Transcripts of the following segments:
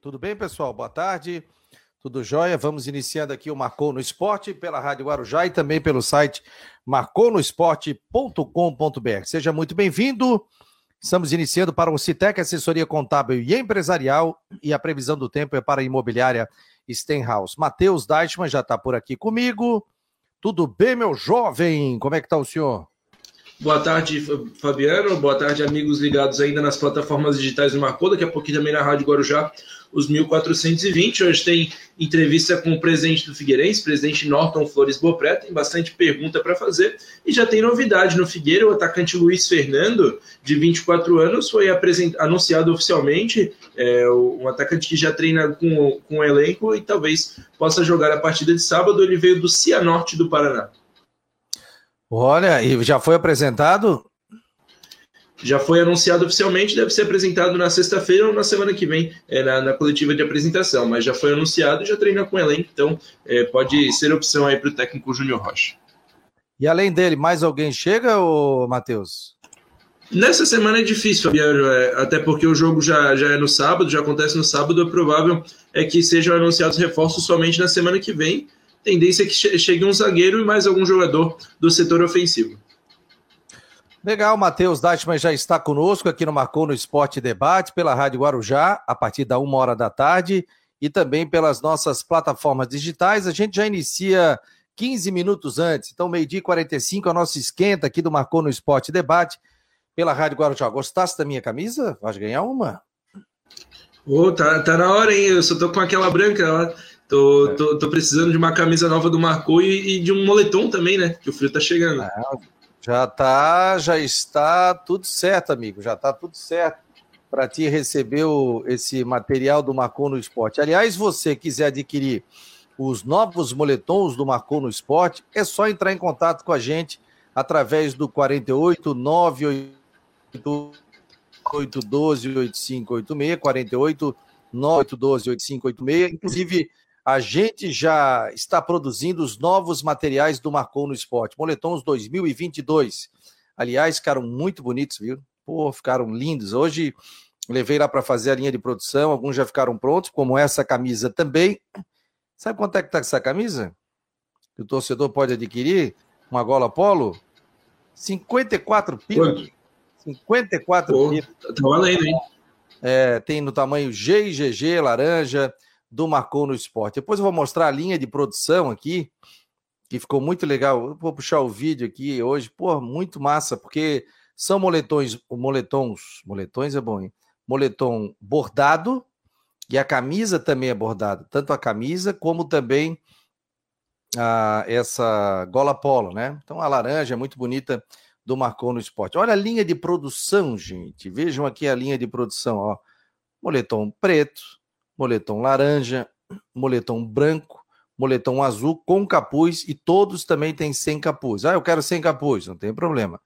Tudo bem, pessoal? Boa tarde. Tudo jóia? Vamos iniciando aqui o Marcon no Esporte pela Rádio Guarujá e também pelo site marconoesporte.com.br. Seja muito bem-vindo. Estamos iniciando para o Orcitec, assessoria contábil e empresarial, e a previsão do tempo é para a imobiliária Stenhaus. Matheus Deichmann já está por aqui comigo. Tudo bem, meu jovem? Como é que está o senhor? Boa tarde, Fabiano. Boa tarde, amigos ligados ainda nas plataformas digitais do Marcon. Daqui a pouquinho também na Rádio Guarujá, os 1420. Hoje tem entrevista com o presidente do Figueirense, presidente Norton Flores Beaupré. Tem bastante pergunta para fazer. E já tem novidade no Figueira. O atacante Luiz Fernando, de 24 anos, foi anunciado oficialmente. Um atacante que já treina com o elenco e talvez possa jogar a partida de sábado. Ele veio do Cianorte do Paraná. Olha, e já foi apresentado? Já foi anunciado oficialmente, deve ser apresentado na sexta-feira ou na semana que vem, na coletiva de apresentação, mas já foi anunciado, já treina com o elenco, então pode ser opção aí para o técnico Júnior Rocha. E além dele, mais alguém chega, ô Matheus? Nessa semana é difícil, Fabiano, até porque o jogo já é no sábado, já acontece no sábado, é provável que sejam anunciados reforços somente na semana que vem. Tendência é que chegue um zagueiro e mais algum jogador do setor ofensivo. Legal, Matheus Deichmann já está conosco aqui no Marcon no Esporte Debate, pela Rádio Guarujá, a partir da 13h, e também pelas nossas plataformas digitais. A gente já inicia 15 minutos antes, então 12h45, a nossa esquenta aqui do Marcon no Esporte Debate, pela Rádio Guarujá. Gostasse da minha camisa? Vai ganhar uma? Oh, tá na hora, hein? Eu só tô com aquela branca lá. Tô precisando de uma camisa nova do Marcon e de um moletom também, né? Que o frio tá chegando. Já está tudo certo, amigo. Já tá tudo certo para ti receber esse material do Marcon no Esporte. Aliás, você quiser adquirir os novos moletons do Marcon no Esporte, é só entrar em contato com a gente através do 48 98812 8586, 48 98812 8586. Inclusive, a gente já está produzindo os novos materiais do Marcon no Esporte. Moletons 2022. Aliás, ficaram muito bonitos, viu? Pô, ficaram lindos. Hoje, levei lá para fazer a linha de produção. Alguns já ficaram prontos, como essa camisa também. Sabe quanto é que tá essa camisa? Que o torcedor pode adquirir? Uma gola polo? 54 pilas. 54 pilas. Tá valendo, hein? Tem no tamanho G e GG, laranja, do Marcon no Esporte. Depois eu vou mostrar a linha de produção aqui, que ficou muito legal. Eu vou puxar o vídeo aqui hoje. Pô, muito massa, porque são moletons é bom, hein? Moletom bordado, e a camisa também é bordada. Tanto a camisa como também essa gola polo, né? Então a laranja é muito bonita do Marcon no Esporte. Olha a linha de produção, gente. Vejam aqui a linha de produção, ó. Moletom preto, moletom laranja, moletom branco, moletom azul com capuz, e todos também têm sem capuz. Ah, eu quero sem capuz, não tem problema.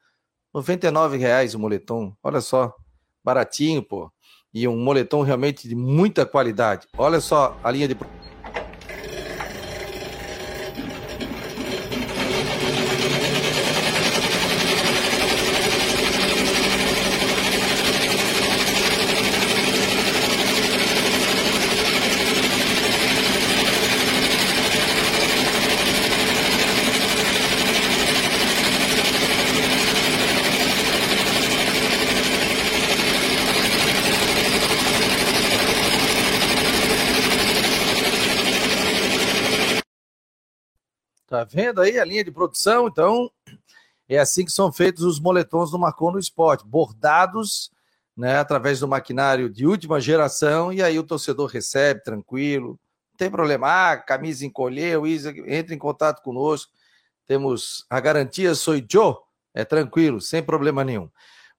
R$ 99,00 o moletom, olha só, baratinho, pô. E um moletom realmente de muita qualidade. Olha só a linha de... Tá vendo aí a linha de produção? Então, é assim que são feitos os moletons do Marcon no Esporte, bordados, né, através do maquinário de última geração, e aí o torcedor recebe tranquilo, não tem problema, camisa encolheu, entra em contato conosco, temos a garantia, sou Joe, é tranquilo, sem problema nenhum.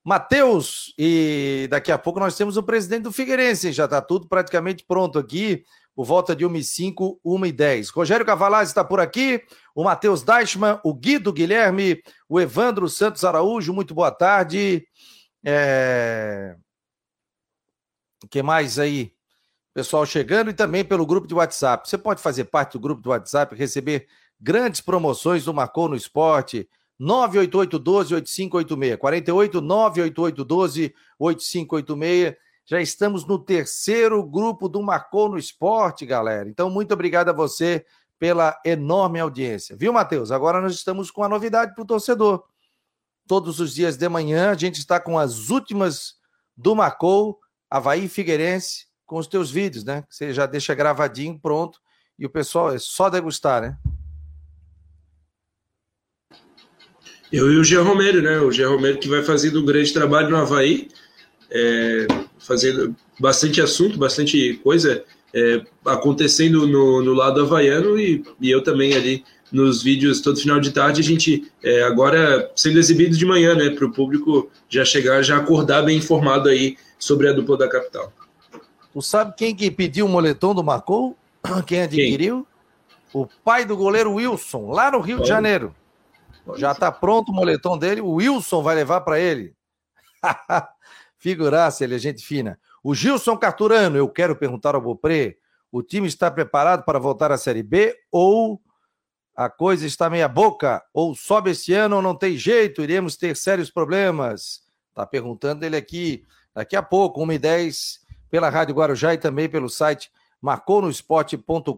Matheus, e daqui a pouco nós temos o presidente do Figueirense, já está tudo praticamente pronto aqui, por volta de 1h05, 1h10. Rogério Cavalazzi está por aqui, o Matheus Deichmann, o Guido Guilherme, o Evandro Santos Araújo, muito boa tarde. O que mais aí? Pessoal chegando, e também pelo grupo de WhatsApp. Você pode fazer parte do grupo de WhatsApp e receber grandes promoções do Marcon no Esporte. 98812 8586, 48 98812 8586. Já estamos no terceiro grupo do Marcon no Esporte, galera. Então, muito obrigado a você pela enorme audiência. Viu, Matheus? Agora nós estamos com a novidade para o torcedor. Todos os dias de manhã, a gente está com as últimas do Marcon, Avaí e Figueirense, com os teus vídeos, né? Você já deixa gravadinho, pronto. E o pessoal é só degustar, né? Eu e o Jean Romero, né? O Jean Romero que vai fazendo um grande trabalho no Avaí, fazendo bastante assunto, bastante coisa acontecendo no lado havaiano e eu também ali nos vídeos todo final de tarde, a gente agora sendo exibido de manhã, né? Para o público já chegar, já acordar bem informado aí sobre a dupla da capital. Tu sabe quem que pediu o moletom do Marcon? Quem adquiriu? Quem? O pai do goleiro Wilson, lá no Rio de Janeiro. Já está pronto o moletom dele, o Wilson vai levar para ele. Figuraça, ele é gente fina. O Gilson Carturano, eu quero perguntar ao Beaupré, o time está preparado para voltar à Série B ou a coisa está meia boca? Ou sobe esse ano ou não tem jeito, iremos ter sérios problemas? Está perguntando ele aqui, daqui a pouco, 1h10, pela Rádio Guarujá e também pelo site marconosport.com.br.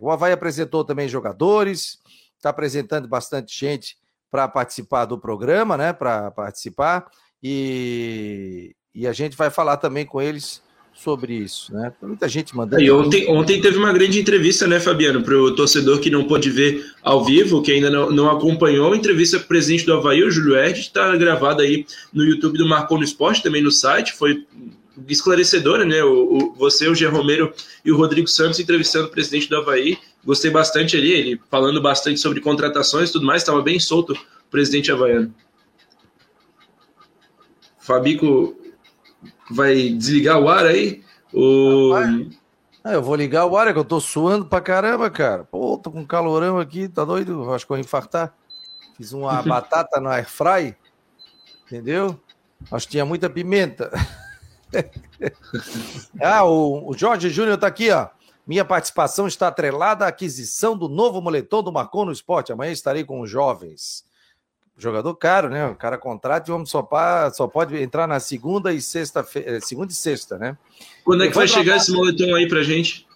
O Avaí apresentou também jogadores, está apresentando bastante gente para participar do programa, né? Para participar, e a gente vai falar também com eles sobre isso, né? Tem muita gente mandando. E ontem teve uma grande entrevista, né, Fabiano, para o torcedor que não pôde ver ao vivo, que ainda não acompanhou a entrevista para o presidente do Avaí, o Júlio Erd, está gravada aí no YouTube do Marcon no Esporte, também no site, foi esclarecedora, né? Você, o Jean Romero e o Rodrigo Santos entrevistando o presidente do Avaí. Gostei bastante ali, ele falando bastante sobre contratações e tudo mais, estava bem solto o presidente havaiano. Fabico vai desligar o ar aí? Eu vou ligar o ar, é que eu tô suando pra caramba, cara. Pô, tô com calorão aqui, tá doido? Acho que eu vou infartar. Fiz uma batata no air fry, entendeu? Acho que tinha muita pimenta. O Jorge Júnior tá aqui, ó. Minha participação está atrelada à aquisição do novo moletom do Marcon no Esporte. Amanhã estarei com os jovens. Jogador caro, né? O cara contrata e vamos só pode entrar na segunda e sexta, né? Quando é que vai chegar esse moletom aí pra gente?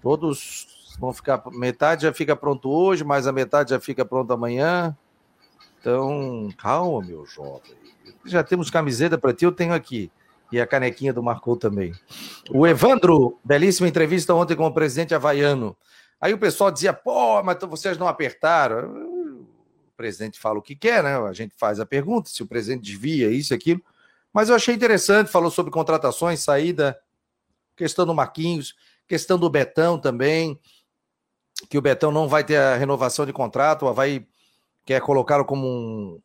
Todos vão ficar... Metade já fica pronto hoje, mas a metade já fica pronta amanhã. Então, calma, meu jovem. Já temos camiseta pra ti, eu tenho aqui. E a canequinha do Marcon também. O Evandro, belíssima entrevista ontem com o presidente havaiano. Aí o pessoal dizia, pô, mas vocês não apertaram. O presidente fala o que quer, né? A gente faz a pergunta, se o presidente desvia isso, aquilo. Mas eu achei interessante, falou sobre contratações, saída, questão do Marquinhos, questão do Betão também, que o Betão não vai ter a renovação de contrato, o Avaí quer colocá-lo como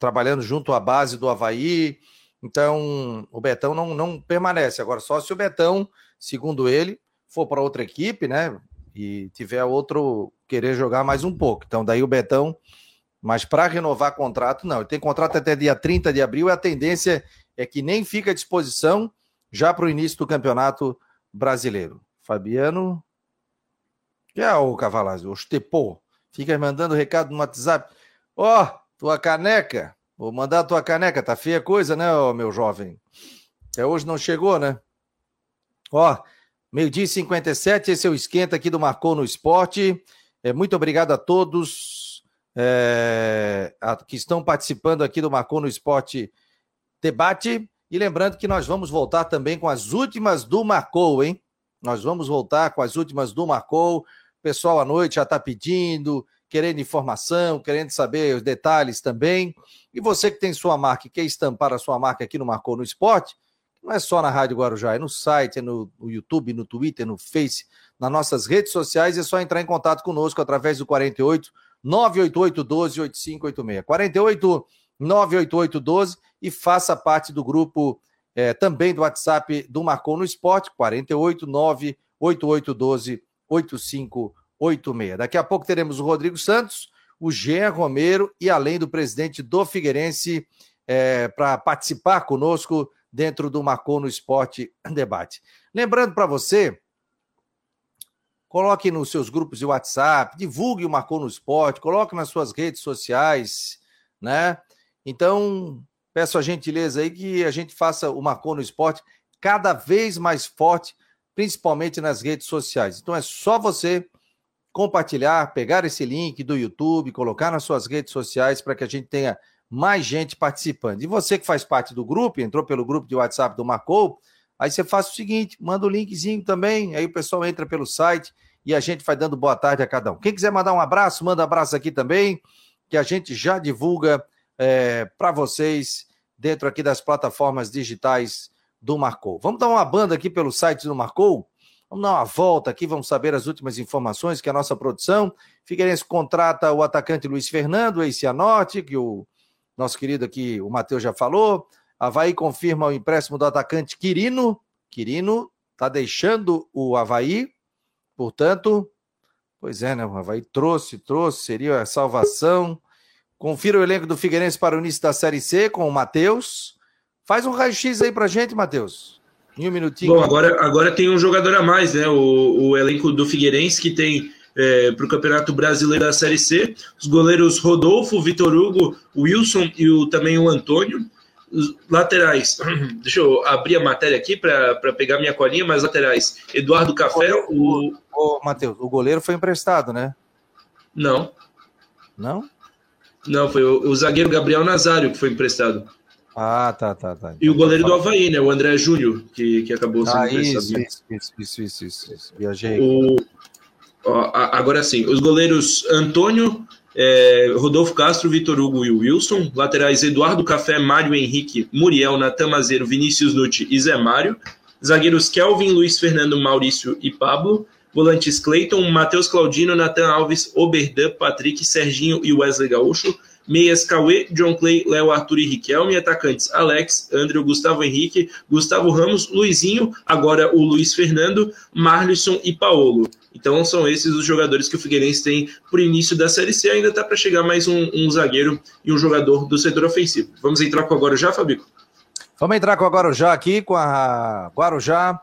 trabalhando junto à base do Avaí. Então, o Betão não permanece. Agora, só se o Betão, segundo ele, for para outra equipe, né? E tiver outro querer jogar mais um pouco. Então, daí o Betão... Mas para renovar contrato, não. Ele tem contrato até dia 30 de abril e a tendência é que nem fica à disposição já para o início do Campeonato Brasileiro. Fabiano... Que é o Cavalazzo? O Stepô. Fica mandando recado no WhatsApp. Tua caneca... Vou mandar a tua caneca, tá feia coisa, né, meu jovem? Até hoje não chegou, né? 12h57, esse é o Esquenta aqui do Marcon no Esporte. Muito obrigado a todos que estão participando aqui do Marcon no Esporte Debate. E lembrando que nós vamos voltar também com as últimas do Marcon, hein? Nós vamos voltar com as últimas do Marcon. O pessoal à noite já tá pedindo... querendo informação, querendo saber os detalhes também. E você que tem sua marca e quer estampar a sua marca aqui no Marcon no Esporte, não é só na Rádio Guarujá, é no site, é no YouTube, no Twitter, no Face, nas nossas redes sociais, é só entrar em contato conosco através do 48 988 12 8586. 48 988 12 e faça parte do grupo também do WhatsApp do Marcon no Esporte, 48 988 12 8586. 8h30. Daqui a pouco teremos o Rodrigo Santos, o Jean Romero e além do presidente do Figueirense para participar conosco dentro do Marcon no Esporte Debate. Lembrando para você, coloque nos seus grupos de WhatsApp, divulgue o Marcon no Esporte, coloque nas suas redes sociais, né? Então, peço a gentileza aí que a gente faça o Marcon no Esporte cada vez mais forte, principalmente nas redes sociais. Então é só você compartilhar, pegar esse link do YouTube, colocar nas suas redes sociais para que a gente tenha mais gente participando. E você que faz parte do grupo, entrou pelo grupo de WhatsApp do Marcou, aí você faz o seguinte, manda o linkzinho também, aí o pessoal entra pelo site e a gente vai dando boa tarde a cada um. Quem quiser mandar um abraço, manda um abraço aqui também, que a gente já divulga para vocês dentro aqui das plataformas digitais do Marcou. Vamos dar uma banda aqui pelo site do Marcou? Vamos dar uma volta aqui, vamos saber as últimas informações que a nossa produção. Figueirense contrata o atacante Luiz Fernando, ex-Cianorte, que o nosso querido aqui, o Matheus, já falou. Avaí confirma o empréstimo do atacante Kirino. Kirino está deixando o Avaí, portanto, pois é, né? O Avaí trouxe, seria a salvação. Confira o elenco do Figueirense para o início da Série C com o Matheus. Faz um raio-x aí pra gente, Matheus. Em um minutinho. Bom, agora tem um jogador a mais, né? O elenco do Figueirense que tem para o Campeonato Brasileiro da Série C. Os goleiros Rodolfo, Vitor Hugo, Wilson e também o Antônio. Os laterais, deixa eu abrir a matéria aqui para pegar minha colinha, mas laterais, Eduardo Café. Matheus, o goleiro foi emprestado, né? Não. Não? Não, foi o zagueiro Gabriel Nazário que foi emprestado. Ah, tá. E o goleiro do Avaí, né? O André Júnior, que acabou sendo emprestado. Isso. Viajei. Agora sim, os goleiros Antônio, Rodolfo Castro, Vitor Hugo e Wilson. Laterais Eduardo Café, Mário Henrique, Muriel, Natan Mazeiro, Vinícius Nutt e Zé Mário. Zagueiros Kevin, Luiz Fernando, Maurício e Pablo. Volantes Cleiton, Matheus Claudino, Natan Alves, Oberdan, Patrick, Serginho e Wesley Gaúcho. Meias Cauê, John Clay, Léo Arthur e Riquelme. Atacantes Alex, André, Gustavo Henrique, Gustavo Ramos, Luizinho, agora o Luiz Fernando, Marlisson e Paolo. Então são esses os jogadores que o Figueirense tem por início da Série C. Ainda está para chegar mais um zagueiro e um jogador do setor ofensivo. Vamos entrar com o Guarujá, Fabico? Vamos entrar com o Guarujá aqui, com a Guarujá.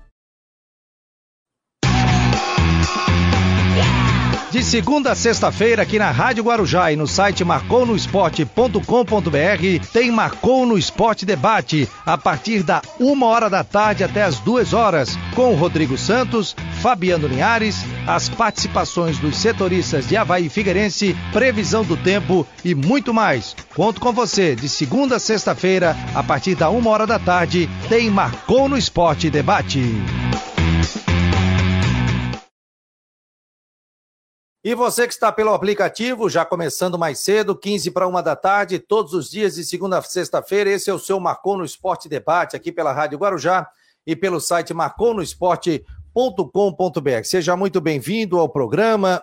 De segunda a sexta-feira, aqui na Rádio Guarujá e no site marconoesporte.com.br, tem Marcou no Esporte Debate, a partir da 13h até as 14h, com Rodrigo Santos, Fabiano Linhares, as participações dos setoristas de Avaí, Figueirense, previsão do tempo e muito mais. Conto com você, de segunda a sexta-feira, a partir da 13h, tem Marcou no Esporte Debate. E você que está pelo aplicativo, já começando mais cedo, 13h, todos os dias de segunda a sexta-feira, esse é o seu Marcou no Esporte Debate, aqui pela Rádio Guarujá e pelo site marconoesporte.com.br. Seja muito bem-vindo ao programa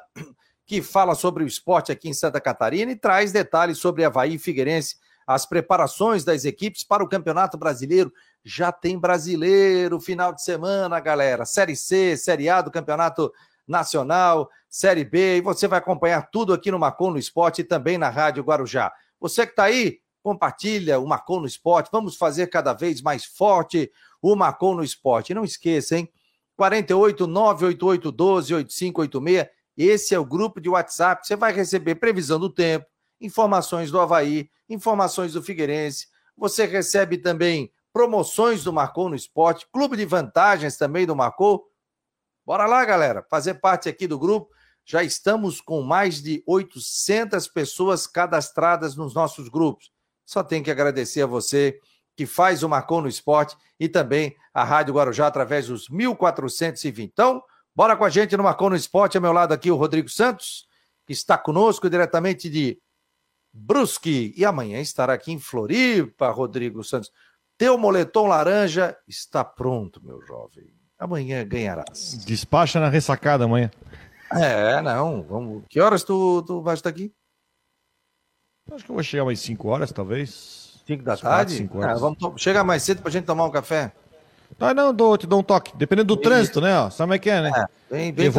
que fala sobre o esporte aqui em Santa Catarina e traz detalhes sobre Avaí e Figueirense, as preparações das equipes para o Campeonato Brasileiro. Já tem brasileiro, final de semana, galera, Série C, Série A do Campeonato Nacional, Série B, e você vai acompanhar tudo aqui no Marcon no Esporte e também na Rádio Guarujá. Você que está aí, compartilha o Marcon no Esporte, vamos fazer cada vez mais forte o Marcon no Esporte. E não esqueça, hein? 48988128586, esse é o grupo de WhatsApp, você vai receber previsão do tempo, informações do Avaí, informações do Figueirense, você recebe também promoções do Marcon no Esporte, clube de vantagens também do Marcon. Bora lá, galera, fazer parte aqui do grupo. Já estamos com mais de 800 pessoas cadastradas nos nossos grupos. Só tenho que agradecer a você que faz o Marcon no Esporte e também a Rádio Guarujá através dos 1420. Então, bora com a gente no Marcon no Esporte. Ao meu lado aqui o Rodrigo Santos, que está conosco diretamente de Brusque. E amanhã estará aqui em Floripa, Rodrigo Santos. Teu moletom laranja está pronto, meu jovem. Amanhã ganharás. Despacha na ressacada amanhã. Não. Vamos. Que horas tu vai estar aqui? Acho que eu vou chegar mais 5 horas, talvez. 5 da tarde? 4, 5 horas. Vamos chegar mais cedo pra gente tomar um café. Ah, não, te dou um toque. Dependendo do trânsito, né? Ó, sabe como é que é, né? Bem eu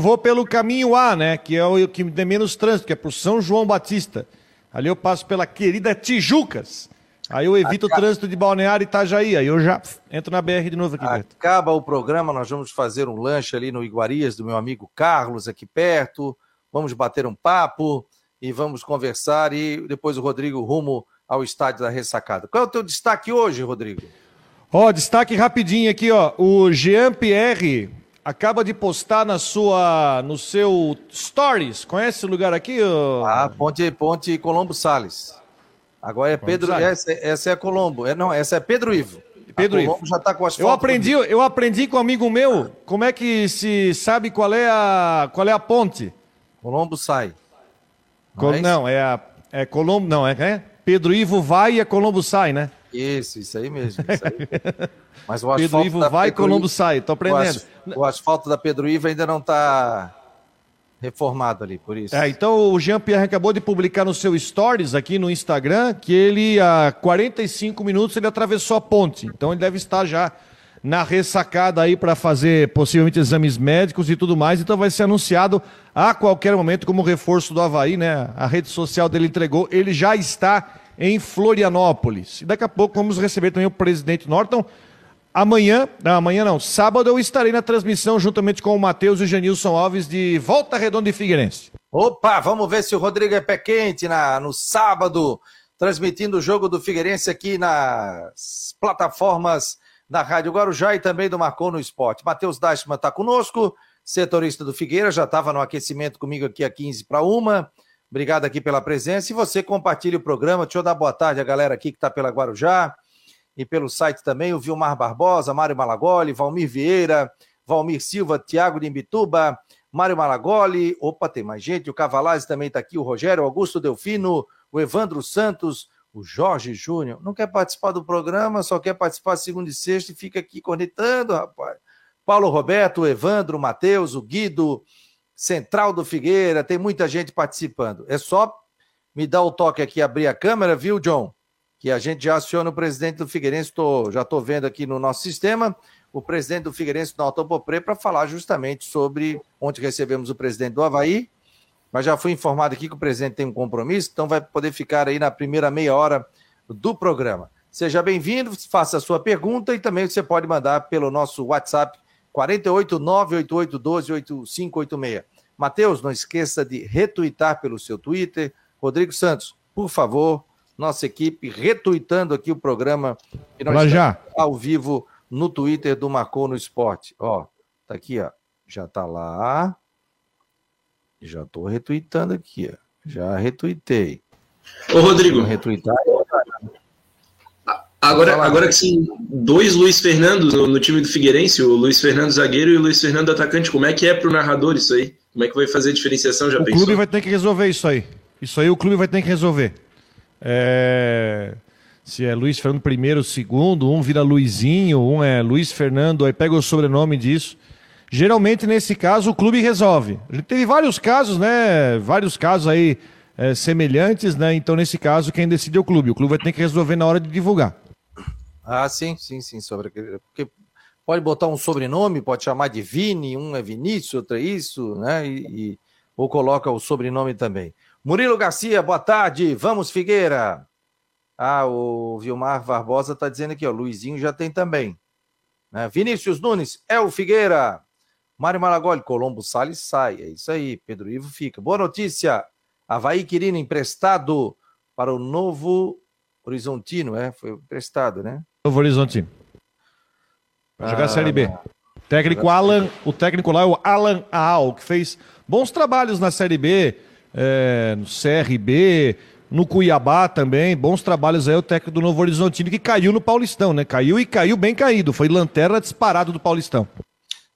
vou pelo caminho A, né? Que é o que tem menos trânsito, que é por São João Batista. Ali eu passo pela querida Tijucas. Aí eu evito o trânsito de Balneário e Itajaí. Aí eu já entro na BR de novo aqui perto. Acaba o programa, nós vamos fazer um lanche ali no Iguarias do meu amigo Carlos, aqui perto. Vamos bater um papo e vamos conversar. E depois o Rodrigo rumo ao estádio da Ressacada. Qual é o teu destaque hoje, Rodrigo? Ó, destaque rapidinho aqui, ó. O Jean-Pierre acaba de postar no seu Stories. Conhece o lugar aqui? Ó? Ah, Ponte Colombo Salles. Agora é Pedro, essa é a Colombo. Não, essa é Pedro Ivo. Pedro Ivo. Já tá com as fotos. Eu aprendi com um amigo meu como é que se sabe qual é a ponte. Colombo sai. Pedro Ivo vai e a Colombo sai, né? Isso aí mesmo. Isso aí. Mas o asfalto Pedro Ivo vai e Colombo sai. Tô aprendendo. O asfalto da Pedro Ivo ainda não está reformado ali, por isso. Então o Jean-Pierre acabou de publicar no seu Stories aqui no Instagram que ele, há 45 minutos, ele atravessou a ponte. Então ele deve estar já na Ressacada aí para fazer possivelmente exames médicos e tudo mais. Então vai ser anunciado a qualquer momento como reforço do Avaí, né? A rede social dele entregou, ele já está em Florianópolis. E daqui a pouco vamos receber também o presidente Norton. Sábado eu estarei na transmissão juntamente com o Matheus e o Genilson Alves de Volta Redonda e Figueirense. Opa, vamos ver se o Rodrigo é pé quente no sábado, transmitindo o jogo do Figueirense aqui nas plataformas da Rádio Guarujá e também do Marcon no Esporte. Matheus Deichmann está conosco, setorista do Figueira, já estava no aquecimento comigo aqui a 13h45. Obrigado aqui pela presença e você compartilha o programa. Deixa eu dar boa tarde a galera aqui que está pela Guarujá e pelo site também, o Vilmar Barbosa, Mário Malagoli, Valmir Vieira, Valmir Silva, Tiago de Imbituba, Mário Malagoli, opa, tem mais gente, o Cavalazzi também está aqui, o Rogério, o Augusto Delfino, o Evandro Santos, o Jorge Júnior, não quer participar do programa, só quer participar segunda e sexta e fica aqui cornetando, rapaz. Paulo Roberto, o Evandro, o Matheus, o Guido, Central do Figueira, tem muita gente participando. É só me dar o toque aqui, abrir a câmera, viu, John? Que a gente já aciona o presidente do Figueirense, já estou vendo aqui no nosso sistema, o presidente do Figueirense, Norton Beaupré, para falar justamente sobre, ontem recebemos o presidente do Avaí, mas já fui informado aqui que o presidente tem um compromisso, então vai poder ficar aí na primeira meia hora do programa. Seja bem-vindo, faça a sua pergunta e também você pode mandar pelo nosso WhatsApp, 48988128586. Matheus, não esqueça de retuitar pelo seu Twitter. Rodrigo Santos, por favor, nossa equipe retuitando aqui o programa que nós estamos ao vivo no Twitter do Marcon no Esporte. Ó, tá aqui, ó. Já tá lá. Já tô retuitando aqui, ó. Já retuitei. Ô, Rodrigo. Retuitar. Agora que sim, dois Luiz Fernandos no time do Figueirense, o Luiz Fernando zagueiro e o Luiz Fernando atacante. Como é que é pro narrador isso aí? Como é que vai fazer a diferenciação? Já pensou? O clube vai ter que resolver isso aí. Isso aí o clube vai ter que resolver. Se é Luiz Fernando primeiro, segundo, um vira Luizinho, um é Luiz Fernando, aí pega o sobrenome disso. Geralmente, nesse caso, o clube resolve. A gente teve vários casos, né? Vários casos aí semelhantes, né? Então, nesse caso, quem decide é o clube. O clube vai ter que resolver na hora de divulgar. Ah, sim. Porque pode botar um sobrenome, pode chamar de Vini, um é Vinícius, outro é isso, né? Ou coloca o sobrenome também. Murilo Garcia, boa tarde, vamos Figueira. Ah, o Vilmar Barbosa está dizendo aqui, ó, Luizinho já tem também. Né? Vinícius Nunes, é o Figueira. Mário Malagoli, Colombo Salles sai, é isso aí, Pedro Ivo fica. Boa notícia, Avaí Kirino emprestado para o Novo Horizontino, foi emprestado, né? Novo Horizontino. Vai jogar Série B. O técnico lá é o Alan Al, que fez bons trabalhos na Série B, no CRB, no Cuiabá também, bons trabalhos aí, o técnico do Novo Horizontino, que caiu no Paulistão, né? Caiu bem caído, foi lanterna disparado do Paulistão.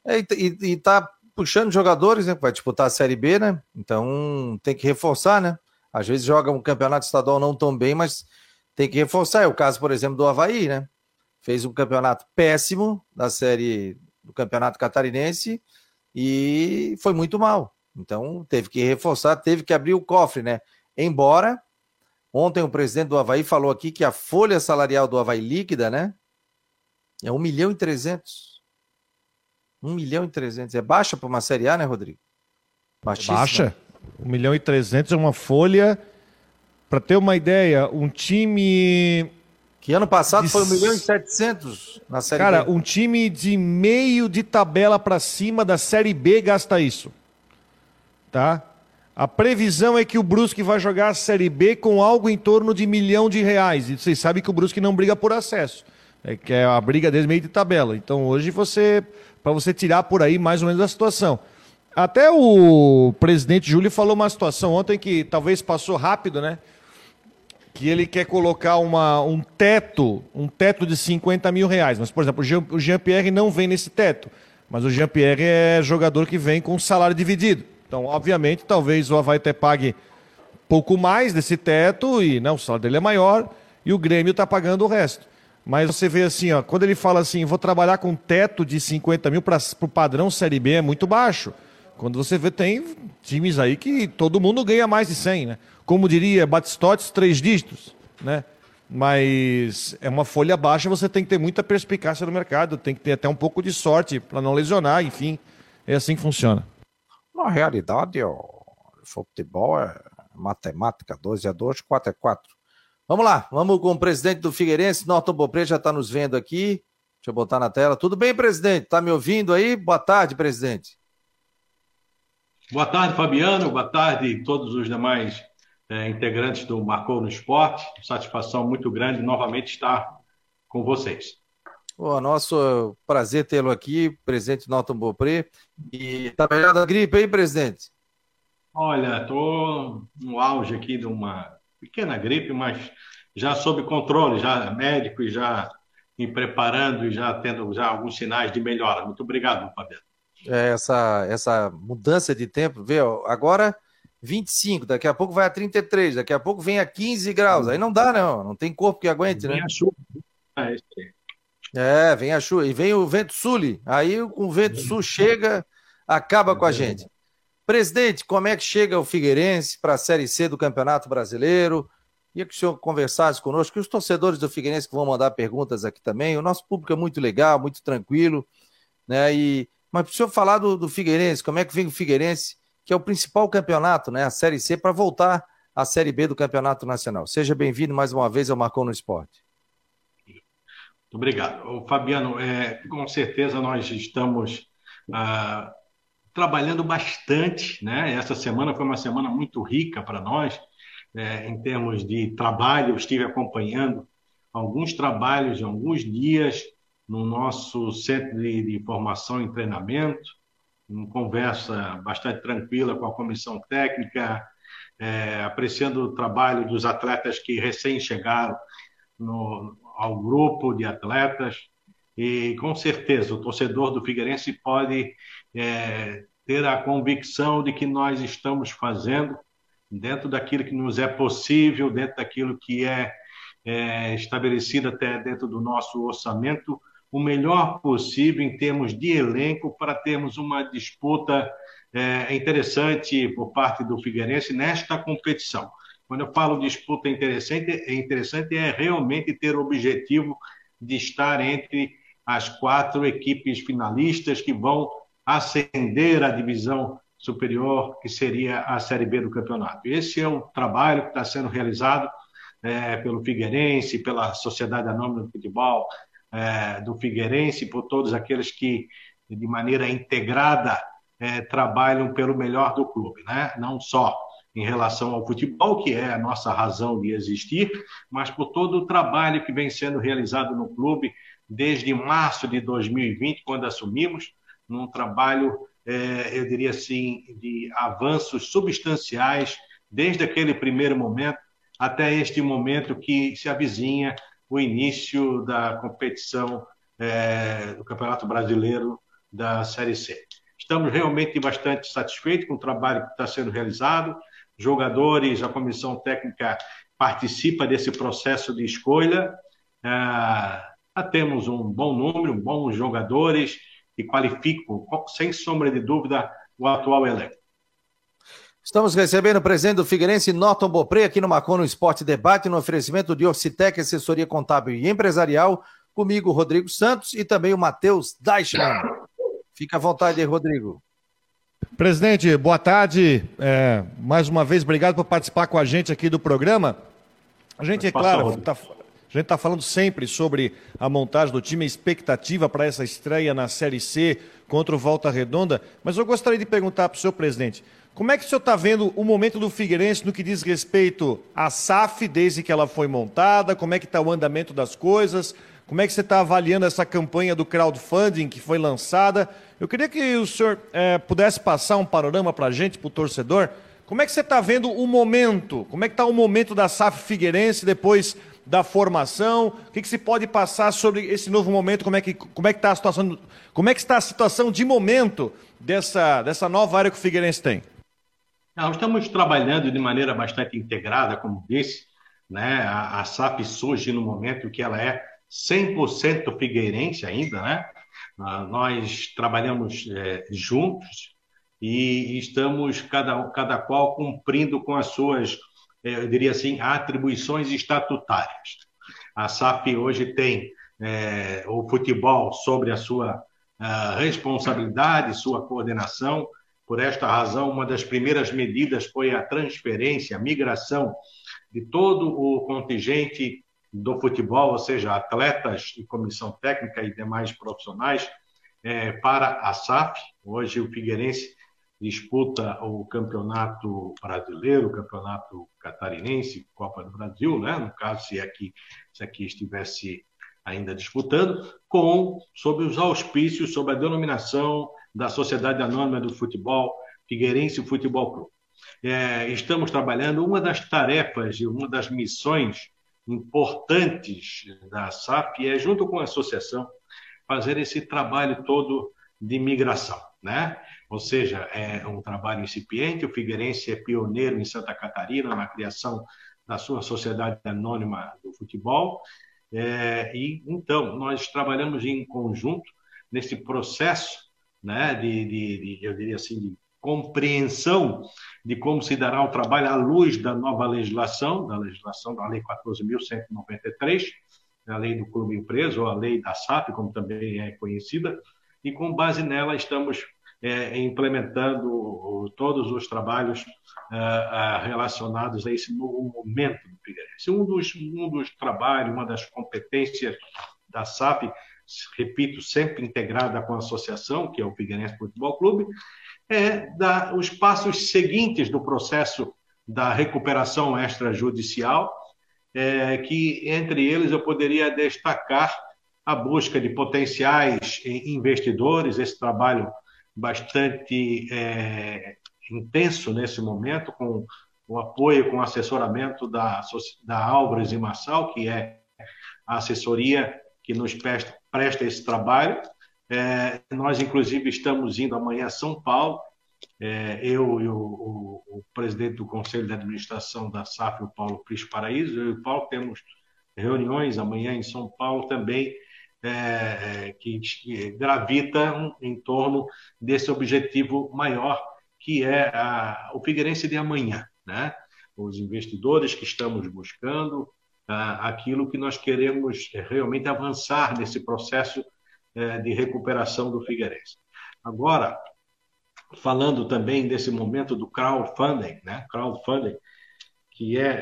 E tá puxando jogadores, né? Vai disputar a Série B, né? Então tem que reforçar, né? Às vezes joga um campeonato estadual não tão bem, mas tem que reforçar. É o caso, por exemplo, do Avaí, né? Fez um campeonato péssimo na série do Campeonato Catarinense e foi muito mal. Então, teve que reforçar, teve que abrir o cofre, né? Embora, ontem o presidente do Avaí falou aqui que a folha salarial do Avaí líquida, né? É 1 milhão e 300. 1 milhão e 300. É baixa para uma Série A, né, Rodrigo? Baixíssima. Baixa. 1 milhão e 300 é uma folha. Para ter uma ideia, um time... Que ano passado foi 1 milhão e 700 na Série B. Cara, um time de meio de tabela para cima da Série B gasta isso. Tá? A previsão é que o Brusque vai jogar a Série B com algo em torno de R$1 milhão. E vocês sabem que o Brusque não briga por acesso. É que é a briga desde meio de tabela. Então hoje você, para você tirar por aí mais ou menos da situação. Até o presidente Júlio falou uma situação ontem que talvez passou rápido, né? Que ele quer colocar um teto de R$50 mil. Mas, por exemplo, o Jean-Pierre não vem nesse teto. Mas o Jean-Pierre é jogador que vem com salário dividido. Então, obviamente, talvez o Avaí até pague pouco mais desse teto, e não, o salário dele é maior, e o Grêmio está pagando o resto. Mas você vê assim, ó, quando ele fala assim, vou trabalhar com teto de 50 mil para o padrão Série B, é muito baixo. Quando você vê, tem times aí que todo mundo ganha mais de 100, né? Como diria Batistotes, 3 dígitos, né? Mas é uma folha baixa, você tem que ter muita perspicácia no mercado, tem que ter até um pouco de sorte para não lesionar, enfim, é assim que funciona. Na realidade, o futebol é matemática, 12 a 2, 4 a 4. Vamos lá, vamos com o presidente do Figueirense, Norton Beaupré, já está nos vendo aqui, deixa eu botar na tela. Tudo bem, presidente? Está me ouvindo aí? Boa tarde, presidente. Boa tarde, Fabiano, boa tarde todos os demais integrantes do Marcon no Esporte. Satisfação muito grande novamente estar com vocês. Pô, nosso prazer tê-lo aqui, presidente Norton Beaupré. E tá melhor da gripe, hein, presidente? Olha, tô no auge aqui de uma pequena gripe, mas já sob controle, já médico e já me preparando e já tendo já alguns sinais de melhora. Muito obrigado, Fabiano. Essa mudança de tempo, vê, ó, agora 25, daqui a pouco vai a 33, daqui a pouco vem a 15 graus, aí não dá não tem corpo que aguente, né? Vem a chuva, vem a chuva, e vem o vento sul, aí o vento sul chega, acaba com a gente. Presidente, como é que chega o Figueirense para a Série C do Campeonato Brasileiro? Queria que o senhor conversasse conosco, que os torcedores do Figueirense que vão mandar perguntas aqui também, o nosso público é muito legal, muito tranquilo, né, mas para o senhor falar do Figueirense, como é que vem o Figueirense, que é o principal campeonato, né, a Série C, para voltar à Série B do Campeonato Nacional. Seja bem-vindo mais uma vez ao Marcon no Esporte. Muito obrigado. Ô, Fabiano, com certeza nós estamos trabalhando bastante, né? Essa semana foi uma semana muito rica para nós, em termos de trabalho. Eu estive acompanhando alguns trabalhos de alguns dias no nosso centro de formação e treinamento, uma conversa bastante tranquila com a comissão técnica, apreciando o trabalho dos atletas que recém chegaram ao grupo de atletas, e com certeza o torcedor do Figueirense pode ter a convicção de que nós estamos fazendo dentro daquilo que nos é possível, dentro daquilo que é estabelecido até dentro do nosso orçamento, o melhor possível em termos de elenco para termos uma disputa interessante por parte do Figueirense nesta competição. Quando eu falo disputa interessante é realmente ter o objetivo de estar entre as 4 equipes finalistas que vão ascender à divisão superior, que seria a Série B do campeonato. Esse é um trabalho que está sendo realizado pelo Figueirense, pela Sociedade Anônima do Futebol, do Figueirense, por todos aqueles que, de maneira integrada, trabalham pelo melhor do clube, né? Não só em relação ao futebol, que é a nossa razão de existir, mas por todo o trabalho que vem sendo realizado no clube desde março de 2020, quando assumimos, num trabalho, eu diria assim, de avanços substanciais, desde aquele primeiro momento até este momento que se avizinha o início da competição do Campeonato Brasileiro da Série C. Estamos realmente bastante satisfeitos com o trabalho que está sendo realizado. Jogadores, a comissão técnica participa desse processo de escolha. Já temos um bom número, bons jogadores que qualificam, sem sombra de dúvida, o atual elenco. Estamos recebendo o presidente do Figueirense, Norton Beaupré, aqui no Marcon no Esporte Debate, no oferecimento de Orcitec, assessoria contábil e empresarial, Comigo, Rodrigo Santos e também o Matheus Deichmann. Fica à vontade aí, Rodrigo. Presidente, boa tarde. Mais uma vez, obrigado por participar com a gente aqui do programa. A gente, é claro, a gente está falando sempre sobre a montagem do time, a expectativa para essa estreia na Série C contra o Volta Redonda, mas eu gostaria de perguntar para o senhor, presidente, como é que o senhor está vendo o momento do Figueirense no que diz respeito à SAF, desde que ela foi montada, como é que está o andamento das coisas, como é que você está avaliando essa campanha do crowdfunding que foi lançada? Eu queria que o senhor pudesse passar um panorama para a gente, para o torcedor. Como é que você está vendo o momento? Como é que está o momento da SAF Figueirense depois da formação? O que, que se pode passar sobre esse novo momento? Como é que está a situação de momento dessa nova área que o Figueirense tem? Nós estamos trabalhando de maneira bastante integrada, como disse, né? A SAF surge no momento que ela é 100% figueirense ainda, né? Nós trabalhamos juntos e estamos cada qual cumprindo com as suas, eu diria assim, atribuições estatutárias. A SAF hoje tem o futebol sobre a sua responsabilidade, sua coordenação. Por esta razão, uma das primeiras medidas foi a transferência, a migração de todo o contingente do futebol, ou seja, atletas e comissão técnica e demais profissionais, para a SAF. Hoje o Figueirense disputa o Campeonato Brasileiro, o Campeonato Catarinense, Copa do Brasil, né? No caso, se aqui estivesse ainda disputando, sob os auspícios, sob a denominação da Sociedade Anônima do Futebol, Figueirense Futebol Clube. Estamos trabalhando, uma das tarefas e uma das missões importantes da SAF é, junto com a associação, fazer esse trabalho todo de migração, né? Ou seja, é um trabalho incipiente. O Figueirense é pioneiro em Santa Catarina na criação da sua Sociedade Anônima do Futebol. E então, nós trabalhamos em conjunto nesse processo, né, eu diria assim, de compreensão de como se dará o trabalho à luz da nova legislação, da Lei 14.193, a Lei do Clube Empresa, ou a Lei da SAF, como também é conhecida, e com base nela estamos implementando todos os trabalhos relacionados a esse novo momento do Figueirense. Um dos trabalhos, uma das competências da SAF, repito, sempre integrada com a associação, que é o Figueirense Futebol Clube, dar os passos seguintes do processo da recuperação extrajudicial, que entre eles eu poderia destacar a busca de potenciais investidores, esse trabalho bastante intenso nesse momento, com o apoio, com o assessoramento da Álvares e Marçal, que é a assessoria que nos presta esse trabalho. Nós, inclusive, estamos indo amanhã a São Paulo, eu e o presidente do Conselho de Administração da SAF, o Paulo Prisco Paraíso, eu e o Paulo temos reuniões amanhã em São Paulo também, que gravitam em torno desse objetivo maior, que é o Figueirense de amanhã, né? Os investidores que estamos buscando, aquilo que nós queremos realmente avançar nesse processo de recuperação do Figueirense. Agora, falando também desse momento do crowdfunding, né? Crowdfunding, que é,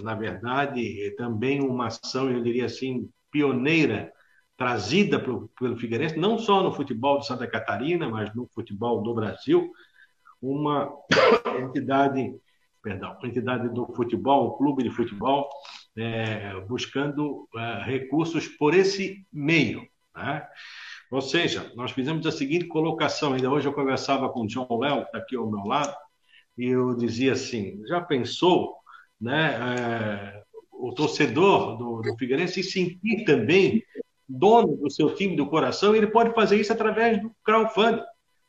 na verdade, também uma ação, eu diria assim, pioneira, trazida pelo Figueirense, não só no futebol de Santa Catarina, mas no futebol do Brasil. Uma entidade do futebol, o clube de futebol, buscando recursos por esse meio, né? Ou seja, nós fizemos a seguinte colocação. Ainda hoje eu conversava com o John Léo, que está aqui ao meu lado, e eu dizia assim, já pensou, né, o torcedor do Figueirense se sentir também dono do seu time do coração? Ele pode fazer isso através do crowdfunding,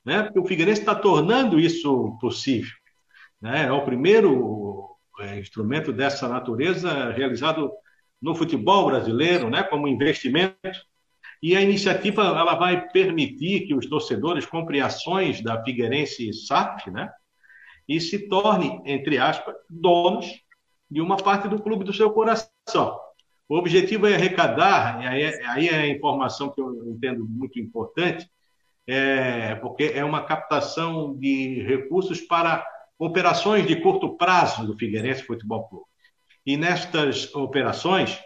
né? Porque o Figueirense está tornando isso possível, né? É o primeiro instrumento dessa natureza realizado no futebol brasileiro, né, como investimento. E a iniciativa ela vai permitir que os torcedores comprem ações da Figueirense SAF, né, e se tornem, entre aspas, donos de uma parte do clube do seu coração. O objetivo é arrecadar, e aí é a informação que eu entendo muito importante, porque é uma captação de recursos para operações de curto prazo do Figueirense Futebol Clube. E nestas operações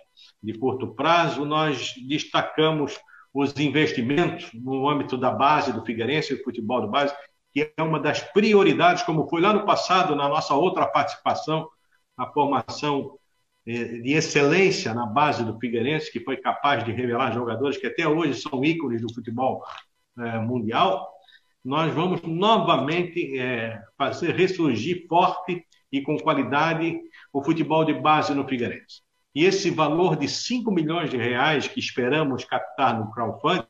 de curto prazo, nós destacamos os investimentos no âmbito da base do Figueirense, o futebol de base, que é uma das prioridades, como foi lá no passado, na nossa outra participação, a formação de excelência na base do Figueirense, que foi capaz de revelar jogadores que até hoje são ícones do futebol mundial. Nós vamos novamente fazer ressurgir forte e com qualidade o futebol de base no Figueirense. E esse valor de 5 milhões de reais que esperamos captar no crowdfunding,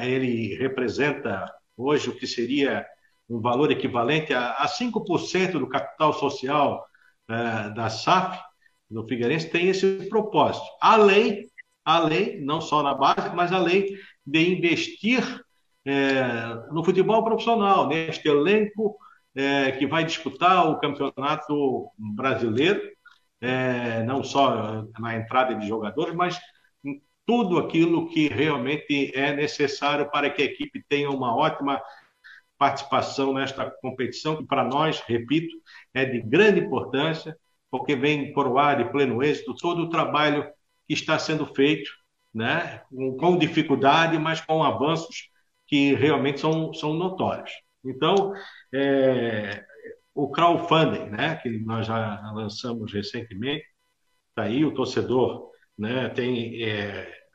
ele representa hoje o que seria um valor equivalente a 5% do capital social da SAF, no Figueirense, tem esse propósito. A lei, não só na base, mas a lei de investir no futebol profissional, neste elenco que vai disputar o Campeonato Brasileiro, não só na entrada de jogadores, mas em tudo aquilo que realmente é necessário para que a equipe tenha uma ótima participação nesta competição, que para nós, repito, é de grande importância, porque vem coroar de pleno êxito todo o trabalho que está sendo feito, né? Com dificuldade, mas com avanços que realmente são notórios. Então, o crowdfunding, né, que nós já lançamos recentemente, tá aí, o torcedor, né, tem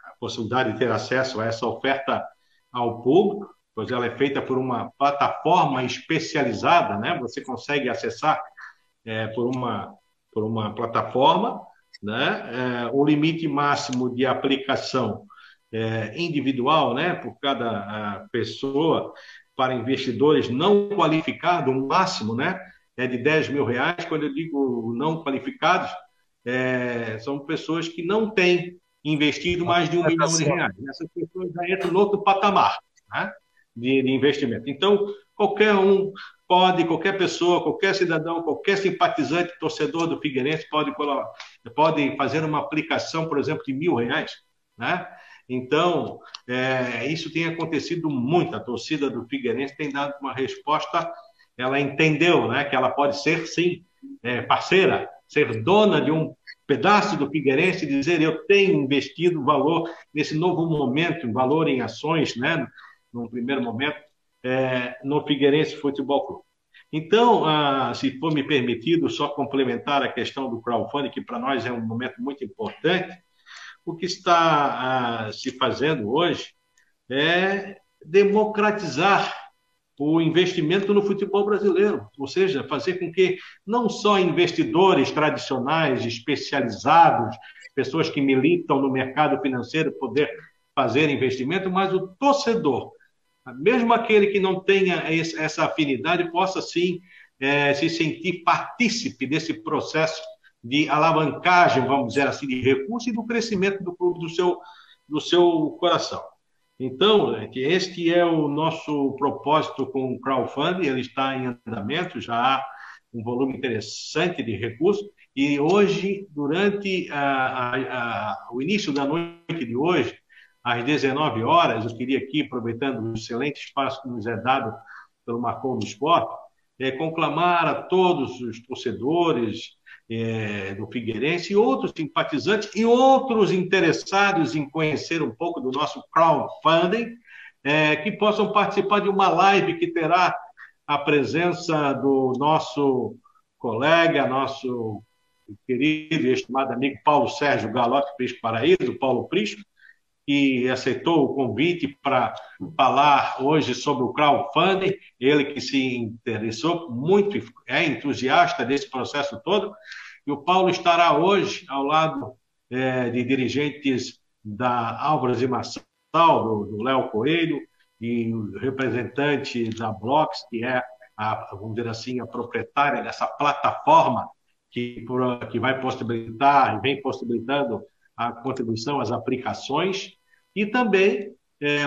a possibilidade de ter acesso a essa oferta ao público, pois ela é feita por uma plataforma especializada, né? Você consegue acessar por uma plataforma, né? O limite máximo de aplicação individual, né? Por cada pessoa, para investidores não qualificados, o máximo, né? É de 10 mil reais. Quando eu digo não qualificados, são pessoas que não têm investido mais de 1 milhão de reais. Essas pessoas já entram no outro patamar, né? de investimento. Então, qualquer um pode, qualquer pessoa, qualquer cidadão, qualquer simpatizante, torcedor do Figueirense pode fazer uma aplicação, por exemplo, de R$1.000, né? Então, isso tem acontecido muito. A torcida do Figueirense tem dado uma resposta, ela entendeu, né, que ela pode ser, sim, parceira, ser dona de um pedaço do Figueirense e dizer: eu tenho investido valor nesse novo momento, valor em ações, né, num primeiro momento, no Figueirense Futebol Clube. Então, se for me permitido, só complementar a questão do crowdfunding, que para nós é um momento muito importante. O que está se fazendo hoje é democratizar o investimento no futebol brasileiro, ou seja, fazer com que não só investidores tradicionais, especializados, pessoas que militam no mercado financeiro, poder fazer investimento, mas o torcedor, mesmo aquele que não tenha essa afinidade, possa sim se sentir partícipe desse processo de alavancagem, vamos dizer assim, de recursos e do crescimento do clube do seu coração. Então, este é o nosso propósito com o crowdfunding, ele está em andamento, já há um volume interessante de recursos, e hoje, durante o início da noite de hoje, às 19 horas, eu queria aqui, aproveitando o excelente espaço que nos é dado pelo Marcon no Esporte, conclamar a todos os torcedores do Figueirense e outros simpatizantes e outros interessados em conhecer um pouco do nosso crowdfunding, que possam participar de uma live que terá a presença do nosso colega, nosso querido e estimado amigo Paulo Sérgio Galotti Prisco Paraíso, Paulo Prisco, que aceitou o convite para falar hoje sobre o crowdfunding, ele que se interessou muito, é entusiasta desse processo todo, e o Paulo estará hoje ao lado de dirigentes da Álvares e Marçal, do Léo Coelho, e o representante da Blox, que é, vamos dizer assim, a proprietária dessa plataforma que vai possibilitar, e vem possibilitando, a contribuição, as aplicações, e também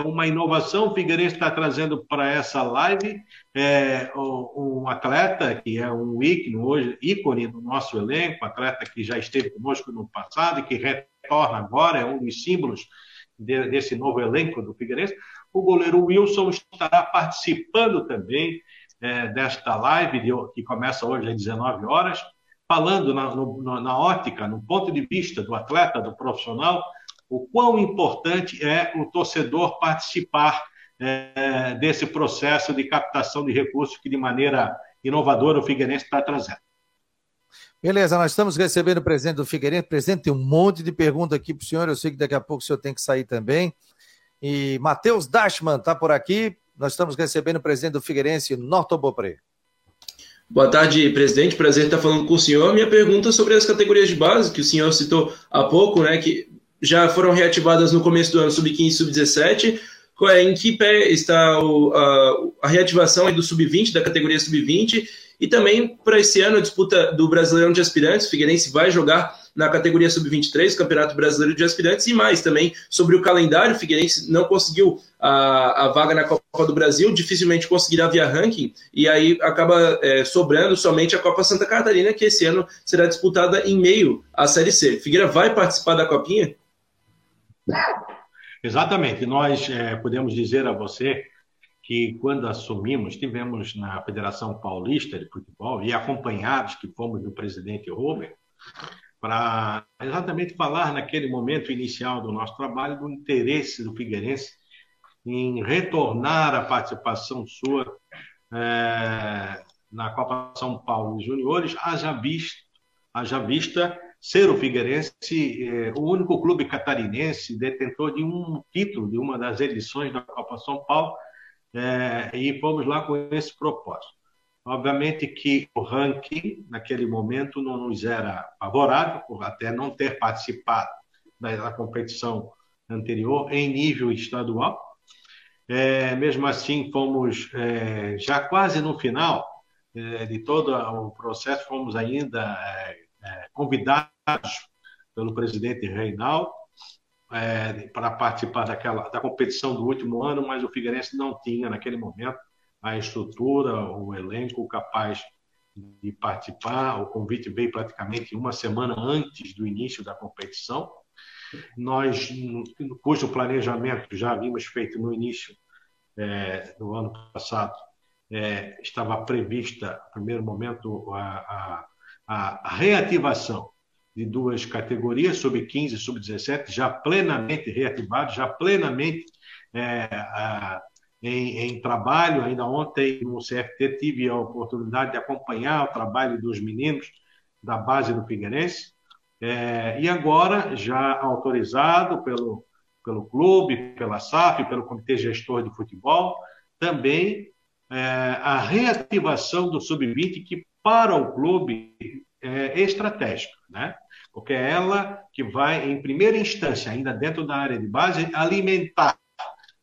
uma inovação. O Figueirense está trazendo para essa live um atleta que é um ícone hoje do nosso elenco, atleta que já esteve conosco no passado e que torna agora um dos símbolos desse novo elenco do Figueirense. O goleiro Wilson estará participando também desta live que começa hoje às 19 horas, falando na ótica, no ponto de vista do atleta, do profissional, o quão importante é o torcedor participar desse processo de captação de recursos que, de maneira inovadora, o Figueirense está trazendo. Beleza, nós estamos recebendo o presidente do Figueirense. Presidente, tem um monte de pergunta aqui para o senhor, eu sei que daqui a pouco o senhor tem que sair também. E Matheus Deichmann está por aqui. Nós estamos recebendo o presidente do Figueirense, Norton Beaupré. Boa tarde, presidente. Prazer em estar falando com o senhor. Minha pergunta é sobre as categorias de base, que o senhor citou há pouco, né, que já foram reativadas no começo do ano, sub-15 e sub-17. Em que pé está a reativação do sub-20, da categoria sub-20? E também, para esse ano, a disputa do Brasileirão de Aspirantes, o Figueirense vai jogar na categoria sub-23, Campeonato Brasileiro de Aspirantes, e mais também sobre o calendário. O Figueirense não conseguiu a vaga na Copa do Brasil, dificilmente conseguirá via ranking, e aí acaba sobrando somente a Copa Santa Catarina, que esse ano será disputada em meio à Série C. Figueira vai participar da Copinha? Exatamente. Nós podemos dizer a você que, quando assumimos, tivemos na Federação Paulista de Futebol, e acompanhados que fomos do presidente Robert, para exatamente falar naquele momento inicial do nosso trabalho do interesse do Figueirense em retornar a participação sua na Copa São Paulo dos Juniores, haja vista ser o Figueirense o único clube catarinense detentor de um título de uma das edições da Copa São Paulo, e fomos lá com esse propósito. Obviamente que o ranking, naquele momento, não nos era favorável, por até não ter participado da competição anterior em nível estadual. Mesmo assim, fomos já quase no final de todo o processo, fomos ainda convidados pelo presidente Reinaldo para participar da competição do último ano, mas o Figueirense não tinha, naquele momento, a estrutura, o elenco capaz de participar. O convite veio praticamente uma semana antes do início da competição. Nós, cujo planejamento já havíamos feito no início do ano passado, estava prevista, no primeiro momento, a reativação de duas categorias, sub-15 e sub-17, já plenamente reativados, já plenamente em trabalho. Ainda ontem no CFT tive a oportunidade de acompanhar o trabalho dos meninos da base do Figueirense, e agora já autorizado pelo clube, pela SAF, pelo Comitê Gestor de Futebol, também a reativação do sub-20, que para o clube é estratégico, né? Porque é ela que vai, em primeira instância, ainda dentro da área de base, alimentar,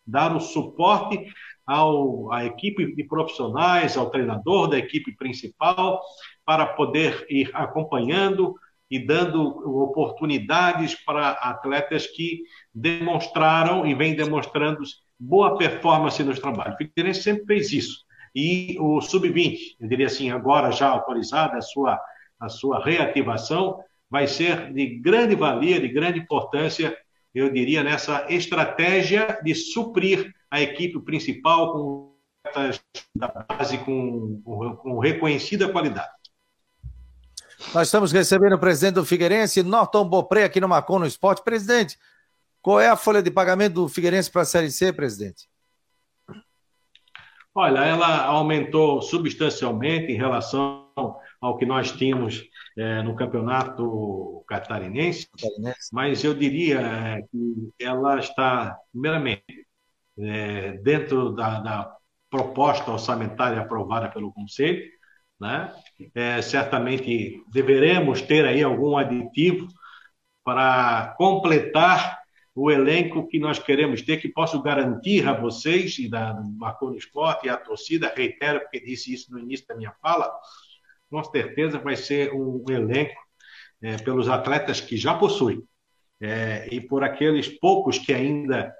dar o suporte à equipe de profissionais, ao treinador da equipe principal, para poder ir acompanhando e dando oportunidades para atletas que demonstraram e vêm demonstrando boa performance nos trabalhos. O Figueirense sempre fez isso. E o Sub-20, eu diria assim, agora já autorizada a sua reativação, vai ser de grande valia, de grande importância, eu diria, nessa estratégia de suprir a equipe principal com atletas da base com reconhecida qualidade. Nós estamos recebendo o presidente do Figueirense, Norton Beaupré, aqui no Marcon no Esporte. Presidente, qual é a folha de pagamento do Figueirense para a Série C, presidente? Olha, ela aumentou substancialmente em relação ao que nós tínhamos no campeonato catarinense, mas eu diria que ela está, primeiramente, dentro da proposta orçamentária aprovada pelo Conselho, né? Certamente deveremos ter aí algum aditivo para completar o elenco que nós queremos ter, que posso garantir a vocês, e da Marcon no Esporte e à torcida, reitero, porque disse isso no início da minha fala, com certeza vai ser um elenco pelos atletas que já possuem e por aqueles poucos que ainda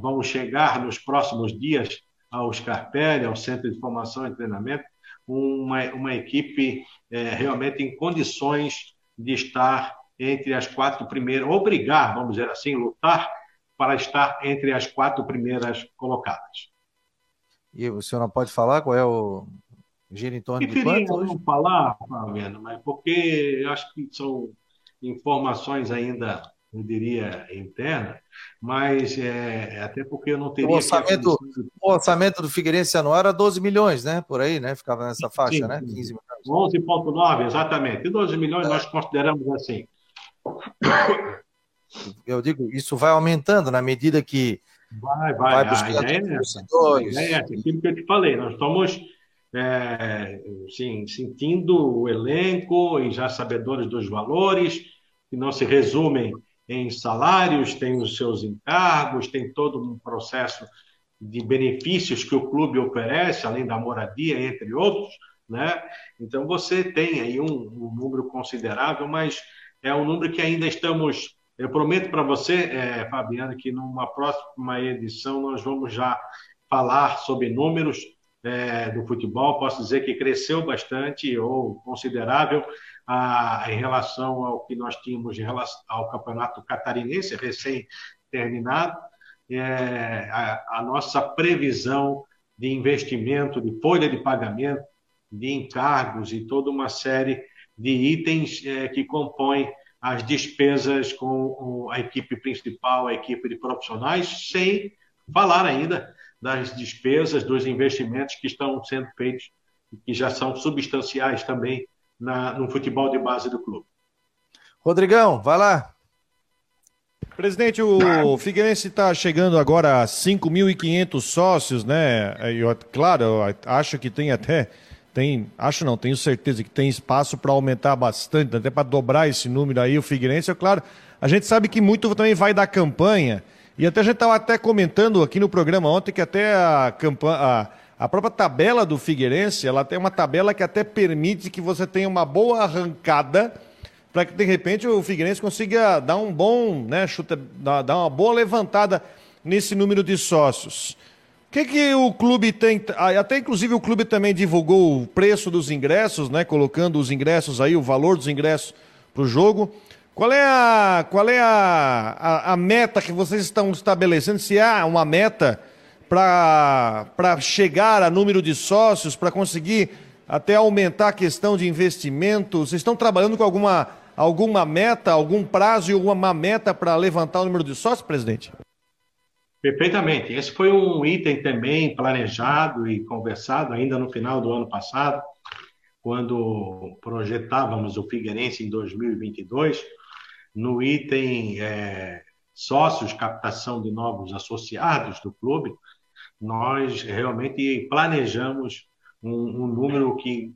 vão chegar nos próximos dias aos Carpelli, ao Centro de Formação e Treinamento, uma equipe realmente em condições de estar entre as quatro primeiras, obrigar, vamos dizer assim, lutar para estar entre as quatro primeiras colocadas. E o senhor não pode falar qual é o gira em torno de quanto hoje? Não falar, Fabiano, mas porque eu acho que são informações ainda, eu diria, internas, mas até porque eu não teria... O orçamento do Figueirense anual era 12 milhões, né? Por aí, né? Ficava nessa faixa, sim, né? 15 milhões. 11,9, exatamente. E 12 milhões nós consideramos assim. Eu digo, isso vai aumentando na medida que vai buscar torcedores. É aquilo que eu te falei, nós estamos sentindo o elenco e já sabedores dos valores, que não se resumem em salários, tem os seus encargos, tem todo um processo de benefícios que o clube oferece, além da moradia, entre outros, né? Então você tem aí um número considerável, mas é um número que ainda estamos... Eu prometo para você, Fabiano, que numa próxima edição nós vamos já falar sobre números do futebol. Posso dizer que cresceu bastante ou considerável em relação ao que nós tínhamos em relação ao Campeonato Catarinense, recém-terminado. A nossa previsão de investimento, de folha de pagamento, de encargos e toda uma série de itens que compõem as despesas com a equipe principal, a equipe de profissionais, sem falar ainda das despesas, dos investimentos que estão sendo feitos e que já são substanciais também no futebol de base do clube. Rodrigão, vai lá. Presidente, o Figueirense está chegando agora a 5.500 sócios, né? Eu, claro, eu acho que tem até... tenho certeza que tem espaço para aumentar bastante, até para dobrar esse número aí, o Figueirense, é claro, a gente sabe que muito também vai da campanha, e até a gente estava até comentando aqui no programa ontem que até a própria tabela do Figueirense, ela tem uma tabela que até permite que você tenha uma boa arrancada, para que de repente o Figueirense consiga dar um bom, né, dar uma boa levantada nesse número de sócios. O que o clube tem, até inclusive o clube também divulgou o preço dos ingressos, né? Colocando os ingressos aí, o valor dos ingressos para o jogo. Qual é a meta que vocês estão estabelecendo? Se há uma meta para chegar a número de sócios, para conseguir até aumentar a questão de investimento? Vocês estão trabalhando com alguma meta, algum prazo e alguma meta para levantar o número de sócios, presidente? Perfeitamente. Esse foi um item também planejado e conversado ainda no final do ano passado, quando projetávamos o Figueirense em 2022, no item sócios, captação de novos associados do clube, nós realmente planejamos um número que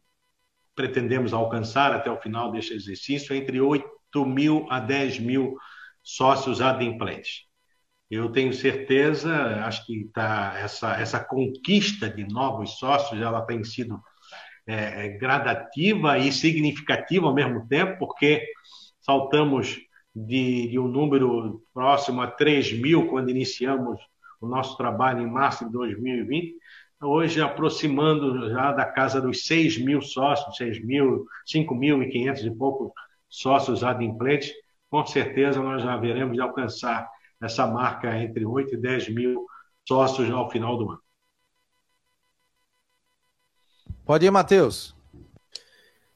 pretendemos alcançar até o final deste exercício, entre 8.000 a 10.000 sócios adimplentes. Eu tenho certeza, acho que essa conquista de novos sócios, ela tem sido gradativa e significativa ao mesmo tempo, porque saltamos de um número próximo a 3.000 quando iniciamos o nosso trabalho em março de 2020, hoje aproximando já da casa dos 6.000 sócios, 6.000, 5.500 e poucos sócios adimplentes, com certeza nós já veremos de alcançar essa marca entre 8 e 10 mil sócios ao final do ano. Pode ir, Matheus.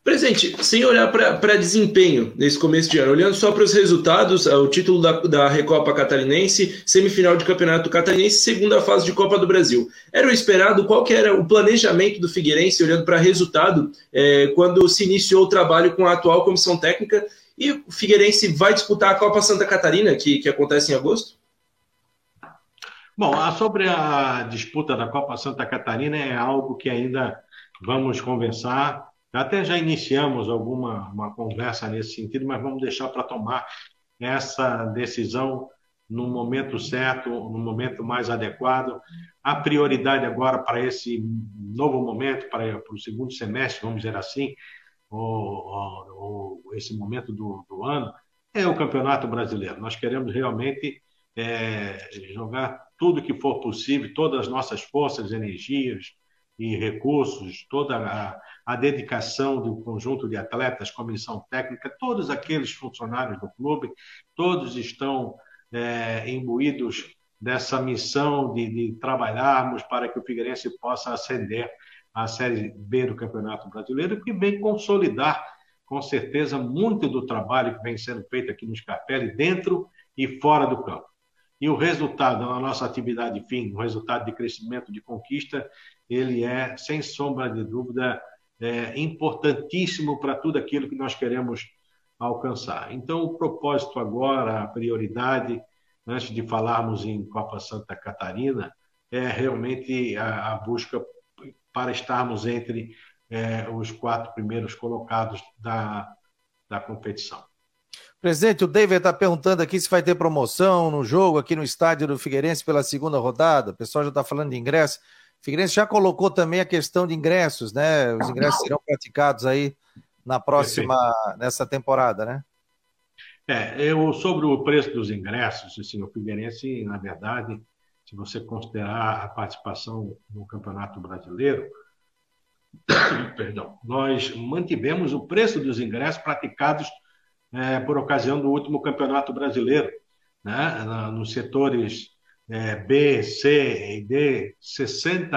Presidente, sem olhar para desempenho nesse começo de ano, olhando só para os resultados, o título da Recopa Catarinense, semifinal de Campeonato Catarinense, segunda fase de Copa do Brasil. Era o esperado? Qual que era o planejamento do Figueirense, olhando para resultado, quando se iniciou o trabalho com a atual comissão técnica? E o Figueirense vai disputar a Copa Santa Catarina, que acontece em agosto? Bom, sobre a disputa da Copa Santa Catarina é algo que ainda vamos conversar. Até já iniciamos uma conversa nesse sentido, mas vamos deixar para tomar essa decisão no momento certo, no momento mais adequado. A prioridade agora para esse novo momento, para o segundo semestre, vamos dizer assim, ou esse momento do ano, é o Campeonato Brasileiro. Nós queremos realmente jogar tudo que for possível, todas as nossas forças, energias em recursos, toda a dedicação do conjunto de atletas, comissão técnica, todos aqueles funcionários do clube, todos estão imbuídos dessa missão de trabalharmos para que o Figueirense possa ascender à Série B do Campeonato Brasileiro, que vem consolidar, com certeza, muito do trabalho que vem sendo feito aqui no Scarpelli, dentro e fora do campo. E o resultado da nossa atividade fim, o resultado de crescimento, de conquista, ele é, sem sombra de dúvida, importantíssimo para tudo aquilo que nós queremos alcançar. Então, o propósito agora, a prioridade, antes de falarmos em Copa Santa Catarina, é realmente a busca para estarmos entre os 4 primeiros colocados da competição. Presidente, o David está perguntando aqui se vai ter promoção no jogo aqui no estádio do Figueirense pela segunda rodada. O pessoal já está falando de ingresso. O Figueirense já colocou também a questão de ingressos, né? Os ingressos serão praticados aí na próxima, nessa temporada, né? Sobre o preço dos ingressos, assim, o Figueirense, na verdade, se você considerar a participação no Campeonato Brasileiro, perdão, nós mantivemos o preço dos ingressos praticados por ocasião do último Campeonato Brasileiro, né? Nos setores B, C e D, R$60,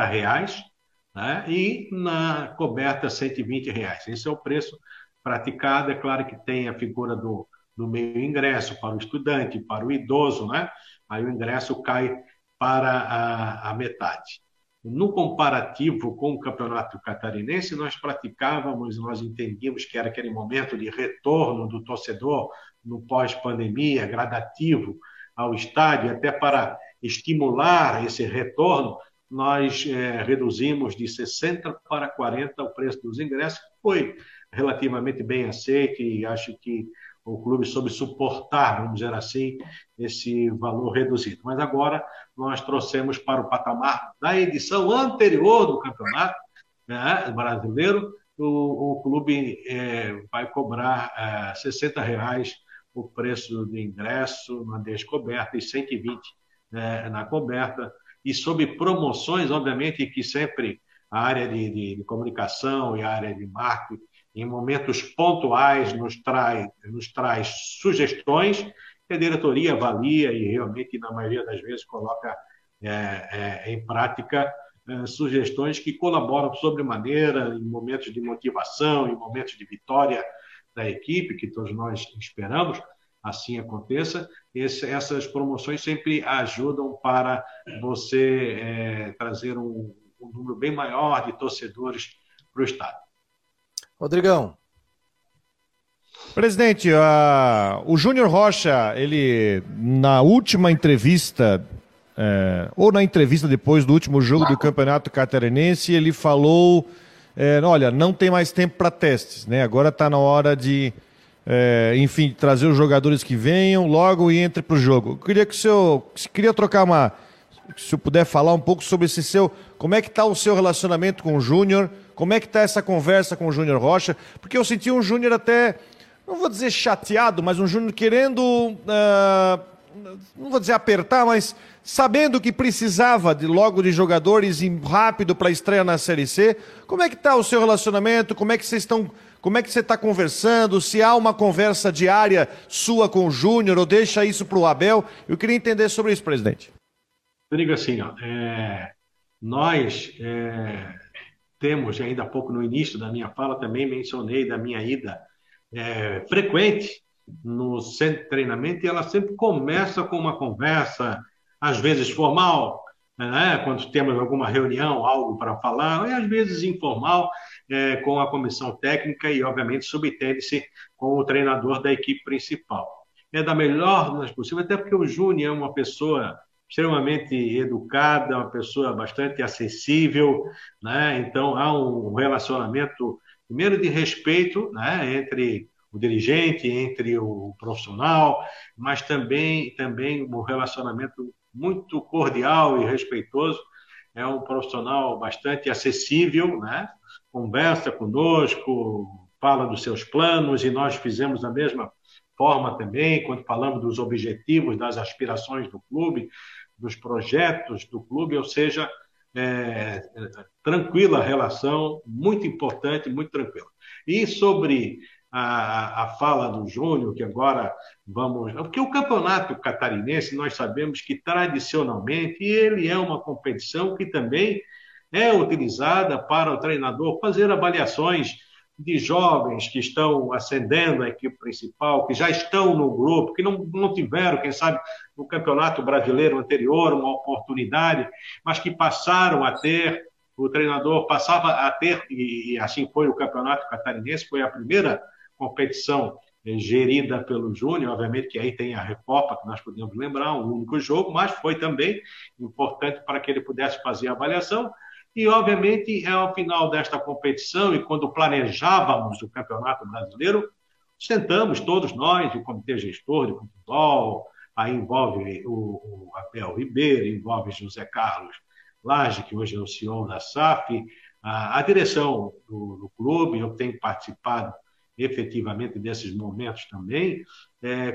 né? E na coberta R$120. Esse é o preço praticado. É claro que tem a figura do meio ingresso para o estudante, para o idoso, né? Aí o ingresso cai para a metade. No comparativo com o Campeonato Catarinense, nós entendíamos que era aquele momento de retorno do torcedor no pós-pandemia, gradativo ao estádio, até para estimular esse retorno, nós reduzimos de 60 para 40 o preço dos ingressos, que foi relativamente bem aceito e acho que o clube soube suportar, vamos dizer assim, esse valor reduzido. Mas agora nós trouxemos para o patamar da edição anterior do campeonato, né, brasileiro, o clube vai cobrar R$60 o preço do ingresso na descoberta e R$120 na coberta. E sob promoções, obviamente, que sempre a área de comunicação e a área de marketing em momentos pontuais nos traz sugestões que a diretoria avalia e realmente, na maioria das vezes, coloca em prática sugestões que colaboram sobremaneira em momentos de motivação, em momentos de vitória da equipe, que todos nós esperamos, assim aconteça. Essas promoções sempre ajudam para você trazer um número bem maior de torcedores para o estado. Rodrigão. Presidente, o Júnior Rocha, ele na última entrevista, ou na entrevista depois do último jogo do Campeonato Catarinense, ele falou, olha, não tem mais tempo para testes, né? Agora está na hora de, enfim, trazer os jogadores que venham logo e entre para o jogo. Eu queria que o senhor, se eu puder falar um pouco sobre esse seu, como é que está o seu relacionamento com o Júnior, como é que está essa conversa com o Júnior Rocha, porque eu senti um Júnior até, não vou dizer chateado, mas um Júnior querendo, não vou dizer apertar, mas sabendo que precisava de jogadores rápido para a estreia na Série C. Como é que está o seu relacionamento, como é que você está conversando, se há uma conversa diária sua com o Júnior, ou deixa isso para o Abel? Eu queria entender sobre isso, presidente. Eu digo assim, nós temos, ainda há pouco no início da minha fala, também mencionei da minha ida frequente no centro de treinamento, e ela sempre começa com uma conversa, às vezes formal, né, quando temos alguma reunião, algo para falar, e às vezes informal, com a comissão técnica e, obviamente, subtende-se com o treinador da equipe principal. É da melhor maneira possível, até porque o Júnior é uma pessoa extremamente educada, uma pessoa bastante acessível, né? Então, há um relacionamento, primeiro, de respeito, né, entre o dirigente, entre o profissional, mas também um relacionamento muito cordial e respeitoso. É um profissional bastante acessível, né? Conversa conosco, fala dos seus planos, e nós fizemos da mesma forma também, quando falamos dos objetivos, das aspirações do clube, dos projetos do clube, ou seja, tranquila a relação, muito importante, muito tranquila. E sobre a fala do Júnior, que agora vamos... Porque o campeonato catarinense, nós sabemos que tradicionalmente ele é uma competição que também é utilizada para o treinador fazer avaliações de jovens que estão ascendendo à equipe principal, que já estão no grupo, que não tiveram, quem sabe, no Campeonato Brasileiro anterior, uma oportunidade, mas que passaram a ter, o treinador passava a ter, e assim foi o Campeonato Catarinense, foi a primeira competição gerida pelo Júnior, obviamente que aí tem a Recopa, que nós podemos lembrar, um único jogo, mas foi também importante para que ele pudesse fazer a avaliação. E, obviamente, ao final desta competição, e quando planejávamos o Campeonato Brasileiro, sentamos todos nós, o Comitê Gestor de Futebol, aí envolve o Abel Ribeiro, envolve José Carlos Lage, que hoje é o CEO da SAF, a direção do clube, eu tenho participado efetivamente desses momentos também,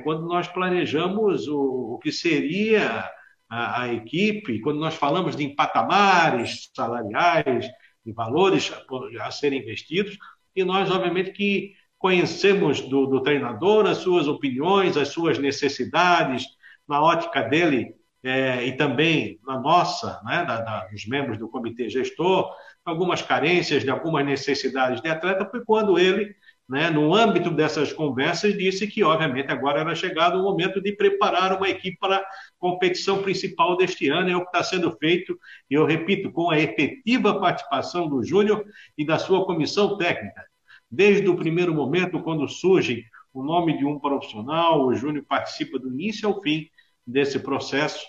quando nós planejamos o que seria a equipe, quando nós falamos de patamares salariais, de valores a serem investidos, e nós, obviamente, que conhecemos do treinador as suas opiniões, as suas necessidades, na ótica dele e também na nossa, né, dos membros do comitê gestor, algumas carências, de algumas necessidades de atleta, foi quando ele, né, no âmbito dessas conversas, disse que, obviamente, agora era chegado o momento de preparar uma equipe para a competição principal deste ano, é o que está sendo feito, e eu repito, com a efetiva participação do Júnior e da sua comissão técnica. Desde o primeiro momento, quando surge o nome de um profissional, o Júnior participa do início ao fim desse processo,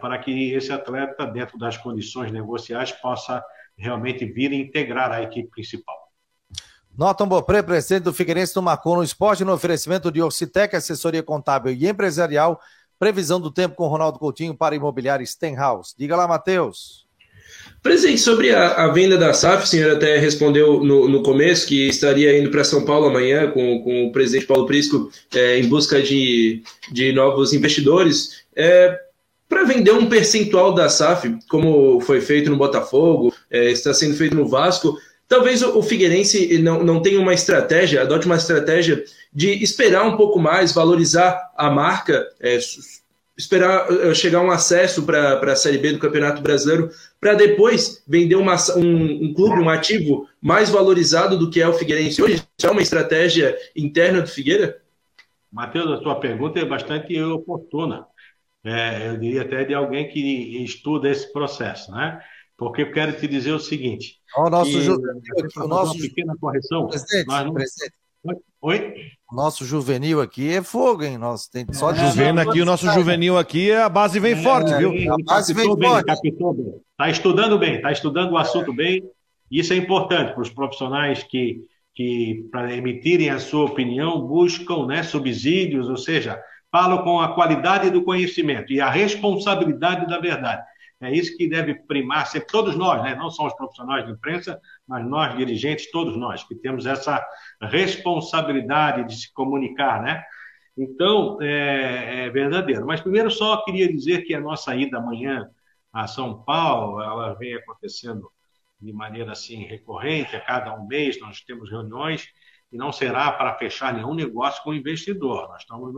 para que esse atleta, dentro das condições negociais, possa realmente vir integrar a equipe principal. Norton Beaupré, presidente do Figueirense do Marcon no Esporte, no oferecimento de Orcitec, assessoria contábil e empresarial, previsão do tempo com Ronaldo Coutinho para imobiliário Stenhaus. Diga lá, Matheus. Presidente, sobre a venda da SAF, o senhor até respondeu no começo que estaria indo para São Paulo amanhã com o presidente Paulo Prisco em busca de novos investidores. Para vender um percentual da SAF, como foi feito no Botafogo, está sendo feito no Vasco, talvez o Figueirense não tenha uma estratégia, adote uma estratégia de esperar um pouco mais, valorizar a marca, esperar chegar um acesso para a Série B do Campeonato Brasileiro, para depois vender um clube, um ativo mais valorizado do que é o Figueirense. Hoje já é uma estratégia interna do Figueira? Matheus, a sua pergunta é bastante oportuna. Eu diria até de alguém que estuda esse processo, né? Porque eu quero te dizer o seguinte... O nosso uma pequena correção... Presidente. Oi? O nosso juvenil aqui é fogo, hein? O nosso juvenil aqui, a base vem forte, viu? A base vem forte. Está estudando bem, está estudando o assunto bem. Isso é importante para os profissionais que para emitirem a sua opinião, buscam, né, subsídios, ou seja, falam com a qualidade do conhecimento e a responsabilidade da verdade. É isso que deve primar sempre, todos nós, né? Não só os profissionais de imprensa, mas nós, dirigentes, todos nós, que temos essa responsabilidade de se comunicar, né? Então, é verdadeiro. Mas primeiro só queria dizer que a nossa ida amanhã a São Paulo, ela vem acontecendo de maneira assim recorrente, a cada um mês nós temos reuniões, e não será para fechar nenhum negócio com o investidor. Nós estamos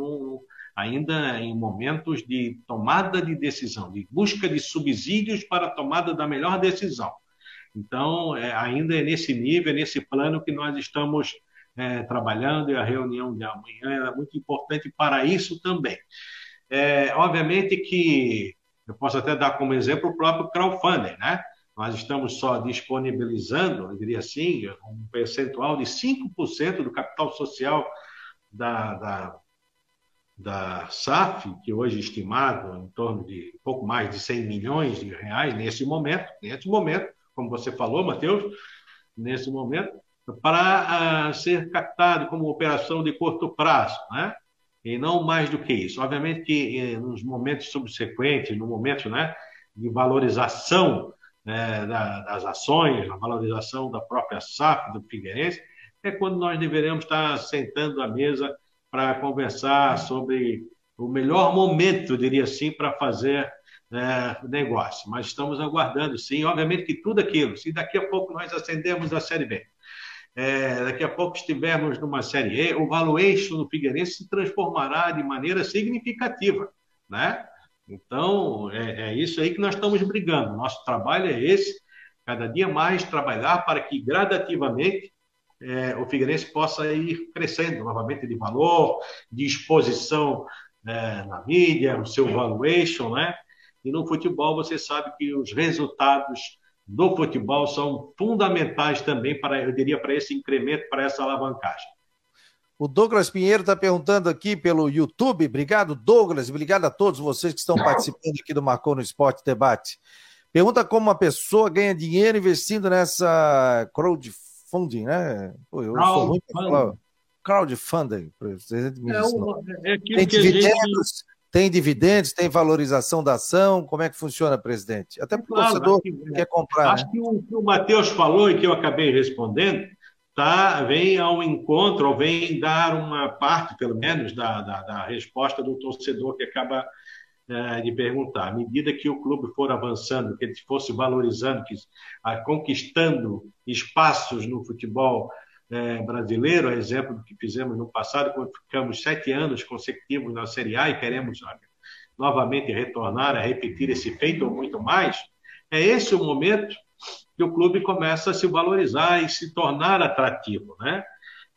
ainda em momentos de tomada de decisão, de busca de subsídios para a tomada da melhor decisão. Então, ainda é nesse nível, nesse plano que nós estamos trabalhando, e a reunião de amanhã é muito importante para isso também. Obviamente que, eu posso até dar como exemplo o próprio crowdfunding, né? Nós estamos só disponibilizando, eu diria assim, um percentual de 5% do capital social da SAF, que hoje é estimado em torno de pouco mais de 100 milhões de reais nesse momento, como você falou, Matheus, nesse momento, para ser captado como operação de curto prazo, né? E não mais do que isso. Obviamente que nos momentos subsequentes, no momento, né, de valorização das ações, a valorização da própria SAF, do Figueirense, é quando nós deveremos estar sentando à mesa para conversar sobre o melhor momento, eu diria assim, para fazer negócio, mas estamos aguardando, sim, obviamente que tudo aquilo, se daqui a pouco nós ascendemos a Série B, daqui a pouco estivermos numa Série E, o valuation do Figueirense se transformará de maneira significativa, né? Então, é isso aí que nós estamos brigando. Nosso trabalho é esse, cada dia mais trabalhar para que gradativamente o Figueirense possa ir crescendo novamente de valor, de exposição na mídia, o seu valuation, né? E no futebol você sabe que os resultados do futebol são fundamentais também para, eu diria, para esse incremento, para essa alavancagem. O Douglas Pinheiro está perguntando aqui pelo YouTube. Obrigado, Douglas. Obrigado a todos vocês que estão participando aqui do Marcon no Esporte Debate. Pergunta como uma pessoa ganha dinheiro investindo nessa crowdfunding, né? Pô, eu sou muito falar. Crowdfunding. Tem dividendos, tem valorização da ação. Como é que funciona, presidente? Até porque o torcedor quer comprar. Acho, né? Que o Matheus falou e que eu acabei respondendo, vem ao encontro, ou vem dar uma parte, pelo menos, da resposta do torcedor que acaba de perguntar. À medida que o clube for avançando, que ele for se valorizando, conquistando espaços no futebol brasileiro, a exemplo do que fizemos no passado, quando ficamos 7 anos consecutivos na Série A e queremos novamente retornar a repetir esse feito ou muito mais, é esse o momento que o clube começa a se valorizar e se tornar atrativo, né?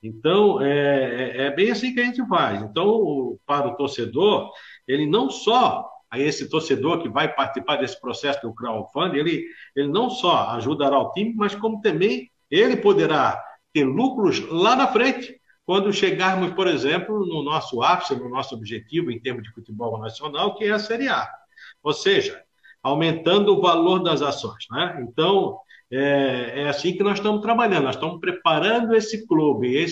Então, é bem assim que a gente faz. Então, para o torcedor, ele não só, esse torcedor que vai participar desse processo do crowdfunding, ele não só ajudará o time, mas como também ele poderá ter lucros lá na frente, quando chegarmos, por exemplo, no nosso ápice, no nosso objetivo em termos de futebol nacional, que é a Série A. Ou seja, aumentando o valor das ações, né? Então, é assim que nós estamos trabalhando, nós estamos preparando esse clube,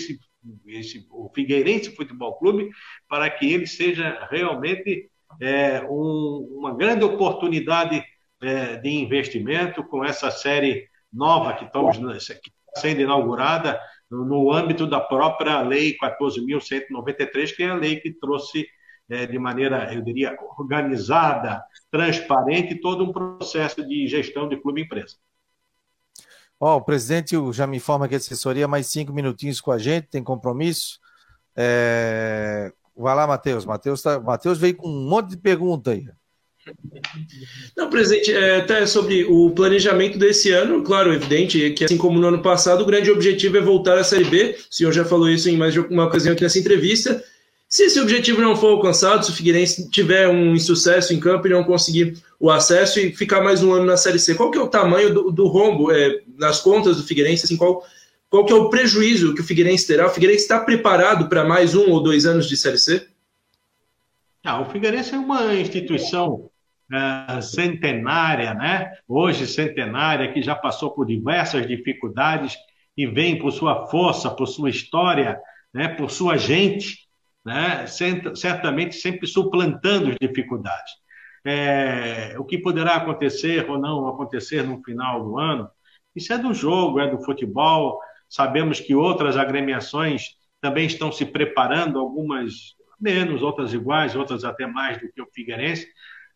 o Figueirense Futebol Clube, para que ele seja realmente uma grande oportunidade de investimento com essa série nova que está sendo inaugurada no âmbito da própria Lei 14.193, que é a lei que trouxe de maneira, eu diria, organizada, transparente, todo um processo de gestão de clube-empresa. O presidente já me informa que a assessoria mais 5 minutinhos com a gente, tem compromisso. Vai lá, Matheus. Matheus veio com um monte de pergunta aí. Não, presidente, até sobre o planejamento desse ano, claro, evidente que, assim como no ano passado, o grande objetivo é voltar à Série B. O senhor já falou isso em mais de uma ocasião aqui nessa entrevista. Se esse objetivo não for alcançado, se o Figueirense tiver um insucesso em campo e não conseguir o acesso e ficar mais um ano na Série C, qual que é o tamanho do rombo nas contas do Figueirense? Assim, qual que é o prejuízo que o Figueirense terá? O Figueirense está preparado para mais 1 ou 2 anos de Série C? O Figueirense é uma instituição centenária, né? Hoje centenária, que já passou por diversas dificuldades e vem por sua força, por sua história, né? Por sua gente, né? Certamente sempre suplantando as dificuldades. O que poderá acontecer ou não acontecer no final do ano, isso é do jogo, é do futebol. Sabemos que outras agremiações também estão se preparando, algumas menos, outras iguais, outras até mais do que o Figueirense,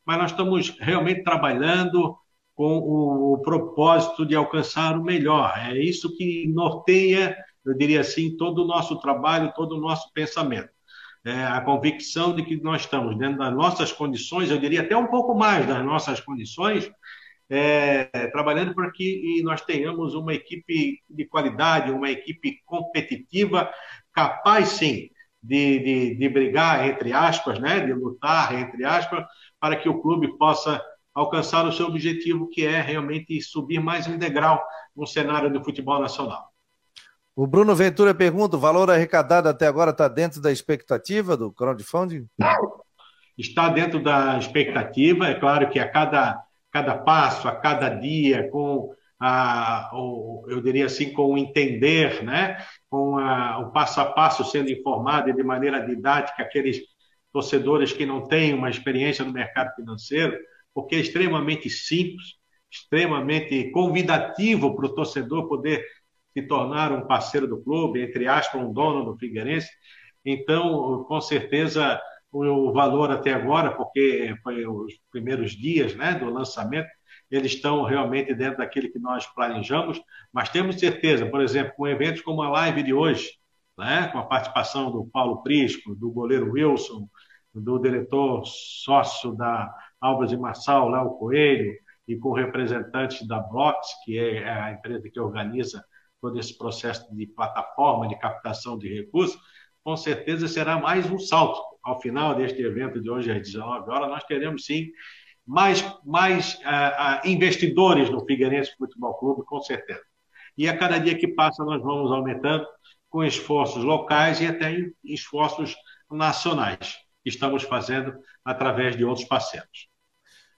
mas nós estamos realmente trabalhando com o propósito de alcançar o melhor. É isso que norteia, eu diria assim, todo o nosso trabalho, todo o nosso pensamento. A convicção de que nós estamos dentro das nossas condições, eu diria até um pouco mais das nossas condições, trabalhando para que nós tenhamos uma equipe de qualidade, uma equipe competitiva, capaz, sim, de brigar, entre aspas, né, de lutar, entre aspas, para que o clube possa alcançar o seu objetivo, que é realmente subir mais um degrau no cenário do futebol nacional. O Bruno Ventura pergunta, o valor arrecadado até agora está dentro da expectativa do crowdfunding? Está dentro da expectativa, é claro que a cada passo, a cada dia, eu diria assim, com o entender, né? Com o passo a passo sendo informado de maneira didática aqueles torcedores que não têm uma experiência no mercado financeiro, porque é extremamente simples, extremamente convidativo para o torcedor poder se tornar um parceiro do clube, entre aspas, um dono do Figueirense. Então, com certeza, o valor até agora, porque foi os primeiros dias, né, do lançamento, eles estão realmente dentro daquilo que nós planejamos, mas temos certeza, por exemplo, com eventos como a live de hoje, né, com a participação do Paulo Prisco, do goleiro Wilson, do diretor sócio da Alves e Marçal, Léo Coelho, e com representantes da Blox, que é a empresa que organiza todo esse processo de plataforma, de captação de recursos, com certeza será mais um salto. Ao final deste evento de hoje, às 19 horas, nós teremos, sim, mais investidores no Figueirense Futebol Clube, com certeza. E a cada dia que passa, nós vamos aumentando com esforços locais e até esforços nacionais, que estamos fazendo através de outros parceiros.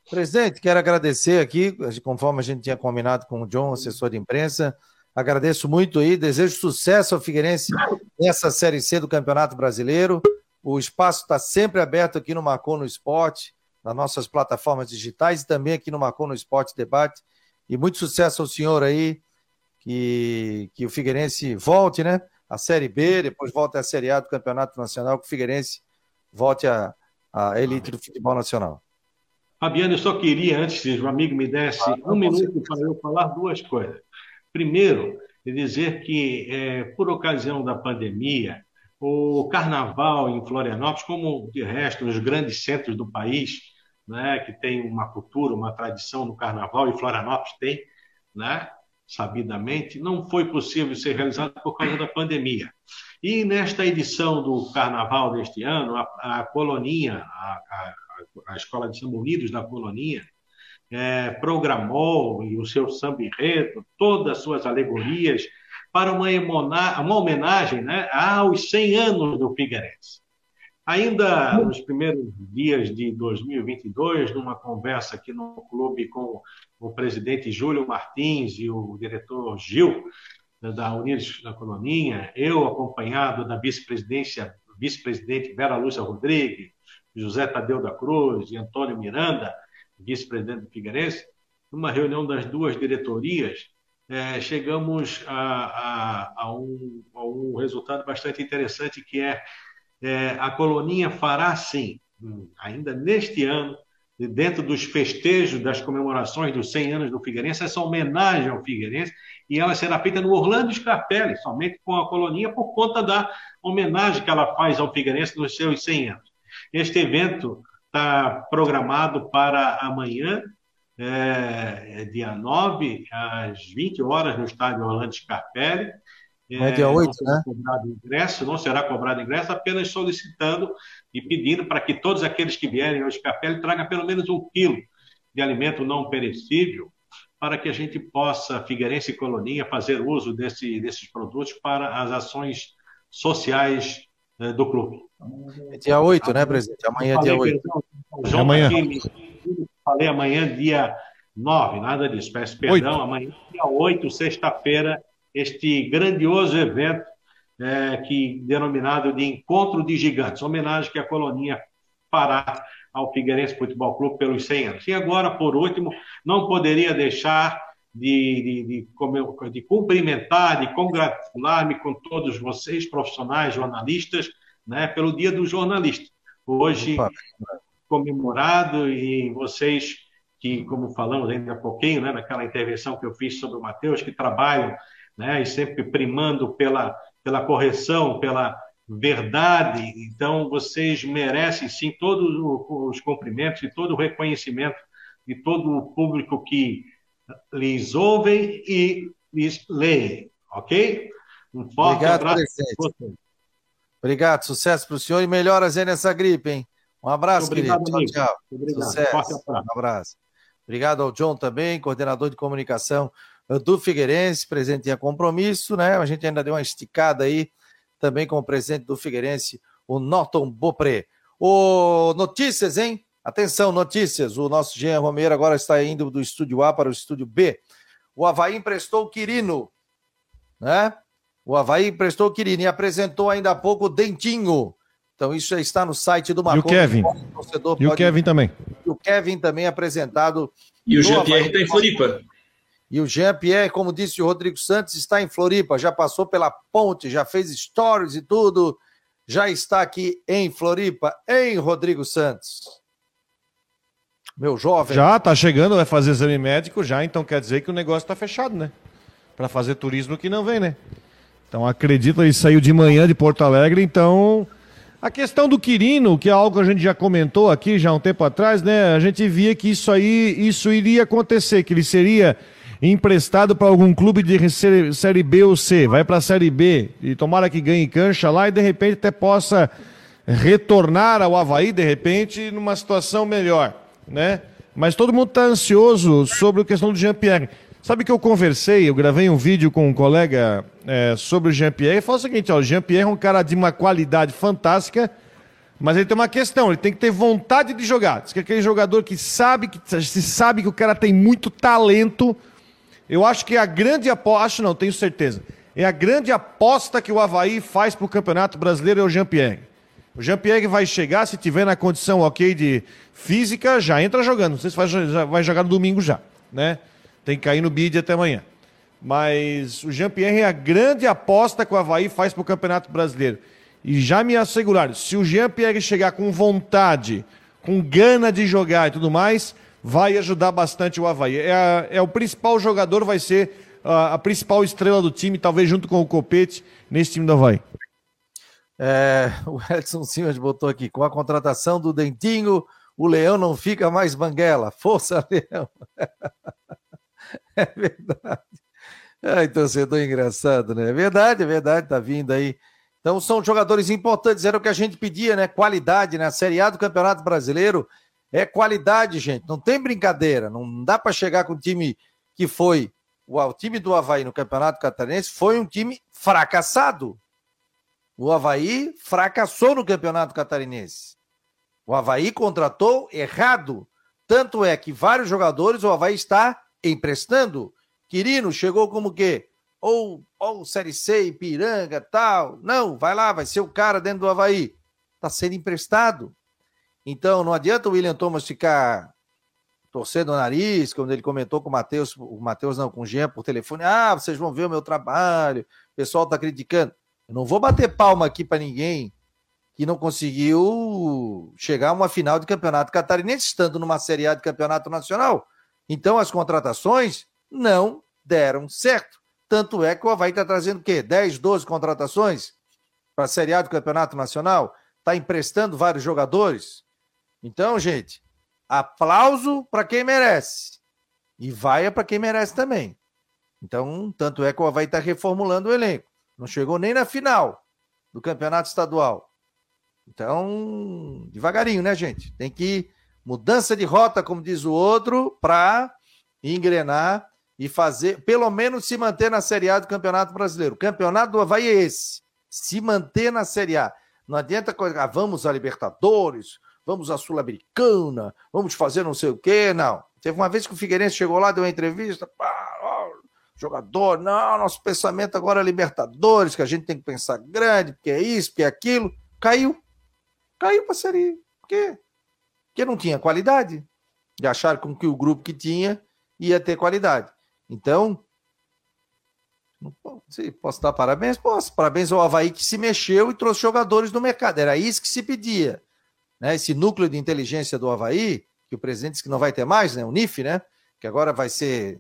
Presidente, quero agradecer aqui, conforme a gente tinha combinado com o John, assessor de imprensa, agradeço muito aí, desejo sucesso ao Figueirense nessa Série C do Campeonato Brasileiro. O espaço está sempre aberto aqui no Marcon no Esporte, nas nossas plataformas digitais e também aqui no Marcon no Esporte Debate. E muito sucesso ao senhor aí, que o Figueirense volte, né? A Série B, depois volta a Série A do Campeonato Nacional, que o Figueirense volte à elite do futebol nacional. Fabiano, eu só queria, antes que o amigo me desse um minuto para eu falar duas coisas. Primeiro, dizer que, por ocasião da pandemia, o carnaval em Florianópolis, como de resto nos grandes centros do país, né, que tem uma cultura, uma tradição no carnaval, e Florianópolis tem, né, sabidamente, não foi possível ser realizado por causa da pandemia. E nesta edição do carnaval deste ano, a Coloninha, a Escola de Samba Unidos da Coloninha, programou o seu samba enredo, todas as suas alegorias, para uma homenagem, né, aos 100 anos do Figueirense. Ainda nos primeiros dias de 2022, numa conversa aqui no clube com o presidente Júlio Martins e o diretor Gil, da Unidos da Coloninha, eu acompanhado da vice-presidente Vera Lúcia Rodrigues, José Tadeu da Cruz e Antônio Miranda, vice-presidente do Figueirense, numa reunião das duas diretorias, chegamos a um resultado bastante interessante, que a Coloninha fará, sim, ainda neste ano, dentro dos festejos das comemorações dos 100 anos do Figueirense, essa homenagem ao Figueirense, e ela será feita no Orlando Scarpelli, somente com a Coloninha, por conta da homenagem que ela faz ao Figueirense nos seus 100 anos. Este evento está programado para amanhã, dia 9, às 20 horas, no estádio Orlando Scarpelli. É dia 8, né? Não será cobrado ingresso, apenas solicitando e pedindo para que todos aqueles que vierem ao Scarpelli tragam pelo menos 1 quilo de alimento não perecível, para que a gente possa, Figueirense e Coloninha, fazer uso desses produtos para as ações sociais do clube. É dia 8, né, presidente? Amanhã é dia 8. João, amanhã. Falei amanhã, dia 9, nada disso, peço perdão. 8. Amanhã, dia 8, sexta-feira, este grandioso evento denominado de Encontro de Gigantes, homenagem que a Coloninha fará ao Figueirense Futebol Clube pelos 100 anos. E agora, por último, não poderia deixar de cumprimentar, de congratular-me com todos vocês, profissionais, jornalistas, né, pelo Dia do Jornalista. Hoje, comemorado, e vocês que, como falamos ainda há pouquinho, né, naquela intervenção que eu fiz sobre o Matheus, que trabalham, né, e sempre primando pela correção, pela verdade. Então, vocês merecem, sim, todos os cumprimentos e todo o reconhecimento de todo o público que lhes ouvem e lhes leem, ok? Um forte abraço para vocês. Obrigado, sucesso para o senhor e melhoras aí nessa gripe, hein? Um abraço, obrigado, querido. Amigo. Tchau, tchau. Obrigado. Sucesso. Um abraço. Obrigado ao John também, coordenador de comunicação do Figueirense, presente em compromisso, né? A gente ainda deu uma esticada aí também com o presidente do Figueirense, o Norton Beaupré. Notícias, hein? Atenção, notícias. O nosso Jean Romero agora está indo do estúdio A para o estúdio B. O Avaí emprestou o Kirino, né? O Avaí emprestou o Kirino e apresentou ainda há pouco o Dentinho. Então isso já está no site do Marcon. E o Kevin. Também. E o Kevin também apresentado. E o Jean-Pierre está em Floripa. E o Jean-Pierre, como disse o Rodrigo Santos, está em Floripa. Já passou pela ponte, já fez stories e tudo. já está aqui em Floripa, em Rodrigo Santos. Meu jovem. Já tá chegando, vai fazer exame médico já, então quer dizer que o negócio tá fechado, né? Para fazer turismo que não vem, né? Então acredito, ele saiu de manhã de Porto Alegre, então... A questão do Kirino, que é algo que a gente já comentou aqui já há um tempo atrás, né? A gente via que isso iria acontecer, que ele seria emprestado para algum clube de Série B ou C, vai para a Série B e tomara que ganhe cancha lá e de repente até possa retornar ao Avaí, de repente, numa situação melhor, né? Mas todo mundo está ansioso sobre a questão do Jean-Pierre. Sabe que eu conversei, eu gravei um vídeo com um colega sobre o Jean-Pierre e falou o seguinte, ó, o Jean-Pierre é um cara de uma qualidade fantástica, mas ele tem uma questão, ele tem que ter vontade de jogar. Diz que é aquele jogador que sabe, que o cara tem muito talento. Eu acho que é a grande aposta, acho não, tenho certeza, é a grande aposta que o Avaí faz para o Campeonato Brasileiro é o Jean-Pierre. O Jean-Pierre vai chegar, se tiver na condição ok de física, já entra jogando, não sei se vai jogar no domingo já, né? Tem que cair no bid até amanhã. Mas o Jean-Pierre é a grande aposta que o Avaí faz para o Campeonato Brasileiro. E já me asseguraram, se o Jean-Pierre chegar com vontade, com gana de jogar e tudo mais, vai ajudar bastante o Avaí. É o principal jogador, vai ser a principal estrela do time, talvez junto com o Copete, nesse time do Avaí. O Edson Simas botou aqui, com a contratação do Dentinho, o Leão não fica mais banguela. Força, Leão! É verdade. Ai, torcedor engraçado, né? É verdade, tá vindo aí. Então são jogadores importantes, era o que a gente pedia, né? Qualidade, né? A Série A do Campeonato Brasileiro é qualidade, gente. Não tem brincadeira, não dá para chegar com o time que foi. O time do Avaí no Campeonato Catarinense foi um time fracassado. O Avaí fracassou no Campeonato Catarinense. O Avaí contratou errado. Tanto é que vários jogadores o Avaí está emprestando. Kirino chegou como quê? Ou Série C, Ipiranga, tal. Não, vai lá, vai ser o cara dentro do Avaí. Tá sendo emprestado. Então, não adianta o William Thomas ficar torcendo o nariz, quando ele comentou com o Jean por telefone. Ah, vocês vão ver o meu trabalho, o pessoal tá criticando. Eu não vou bater palma aqui para ninguém que não conseguiu chegar a uma final de Campeonato Catarinense, estando numa Série A de Campeonato Nacional. Então, as contratações não deram certo. Tanto é que o Avaí está trazendo o quê? 10, 12 contratações para a Série A do Campeonato Nacional? Está emprestando vários jogadores? Então, gente, aplauso para quem merece. E vaia para quem merece também. Então, tanto é que o Avaí está reformulando o elenco. Não chegou nem na final do Campeonato Estadual. Então, devagarinho, né, gente? Tem que ir. Mudança de rota, como diz o outro, para engrenar e fazer, pelo menos se manter na Série A do Campeonato Brasileiro. O campeonato do Avaí é esse, se manter na Série A. Não adianta, vamos à Libertadores, vamos à Sul-Americana, vamos fazer não sei o quê, não. Teve uma vez que o Figueirense chegou lá, deu uma entrevista, jogador, não, nosso pensamento agora é Libertadores, que a gente tem que pensar grande, porque é isso, porque é aquilo. Caiu para a Série A. Por quê? Porque não tinha qualidade, de achar com que o grupo que tinha ia ter qualidade. Então, não posso dar parabéns? Posso. Parabéns ao Avaí que se mexeu e trouxe jogadores do mercado. Era isso que se pedia. Né? Esse núcleo de inteligência do Avaí, que o presidente disse que não vai ter mais, né? O NIF, né? Que agora vai ser,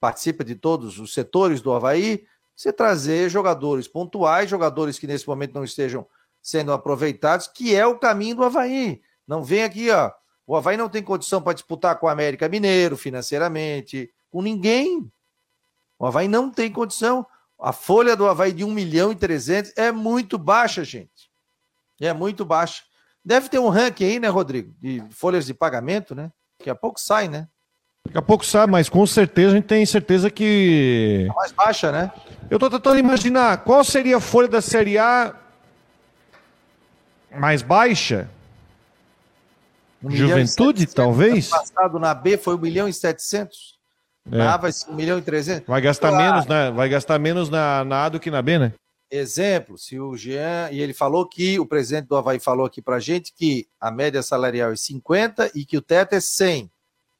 participa de todos os setores do Avaí, você trazer jogadores pontuais, jogadores que nesse momento não estejam sendo aproveitados, que é o caminho do Avaí. Não vem aqui, ó. O Avaí não tem condição para disputar com o América Mineiro financeiramente, com ninguém. O Avaí não tem condição. A folha do Avaí de 1.300.000 é muito baixa, gente. É muito baixa. Deve ter um ranking aí, né, Rodrigo? De folhas de pagamento, né? Daqui a pouco sai, né? Daqui a pouco sai, mas com certeza a gente tem certeza que... É mais baixa, né? Eu tô tentando imaginar qual seria a folha da Série A mais baixa. Juventude, talvez? Ano passado na B foi 1.700.000. Na A vai ser 1.300.000. Vai gastar menos, né? Vai gastar menos na A do que na B, né? Exemplo, se o Jean... E ele falou que, o presidente do Avaí falou aqui pra gente que a média salarial é 50 e que o teto é 100.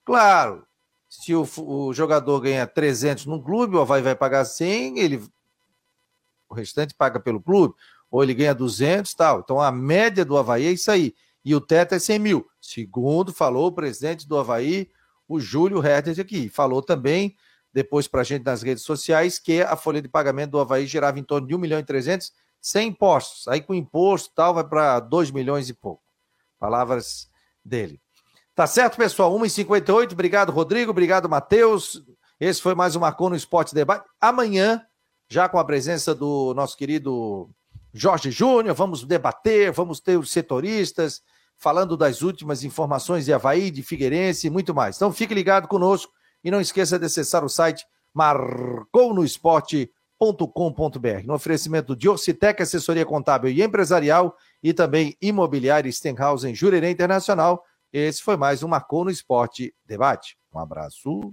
Claro, se o jogador ganha 300 num clube, o Avaí vai pagar 100, o restante paga pelo clube. ou ele ganha 200 e tal. Então a média do Avaí é isso aí. E o teto é 100 mil. Segundo falou o presidente do Avaí, o Júlio Herder aqui. Falou também, depois para a gente nas redes sociais, que a folha de pagamento do Avaí girava em torno de 1 milhão e 300 sem impostos. Aí com imposto e tal vai para 2 milhões e pouco. Palavras dele. Tá certo, pessoal? 1h58. Obrigado, Rodrigo. Obrigado, Matheus. Esse foi mais um Marcon no Esporte Debate. Amanhã, já com a presença do nosso querido Jorge Júnior, vamos debater, vamos ter os setoristas falando das últimas informações de Avaí, de Figueirense e muito mais. Então fique ligado conosco e não esqueça de acessar o site marconoesporte.com.br. No oferecimento de Orcitec, assessoria contábil e empresarial, e também imobiliária Stenhaus em Jurerê Internacional. Esse foi mais um Marcon no Esporte Debate. Um abraço.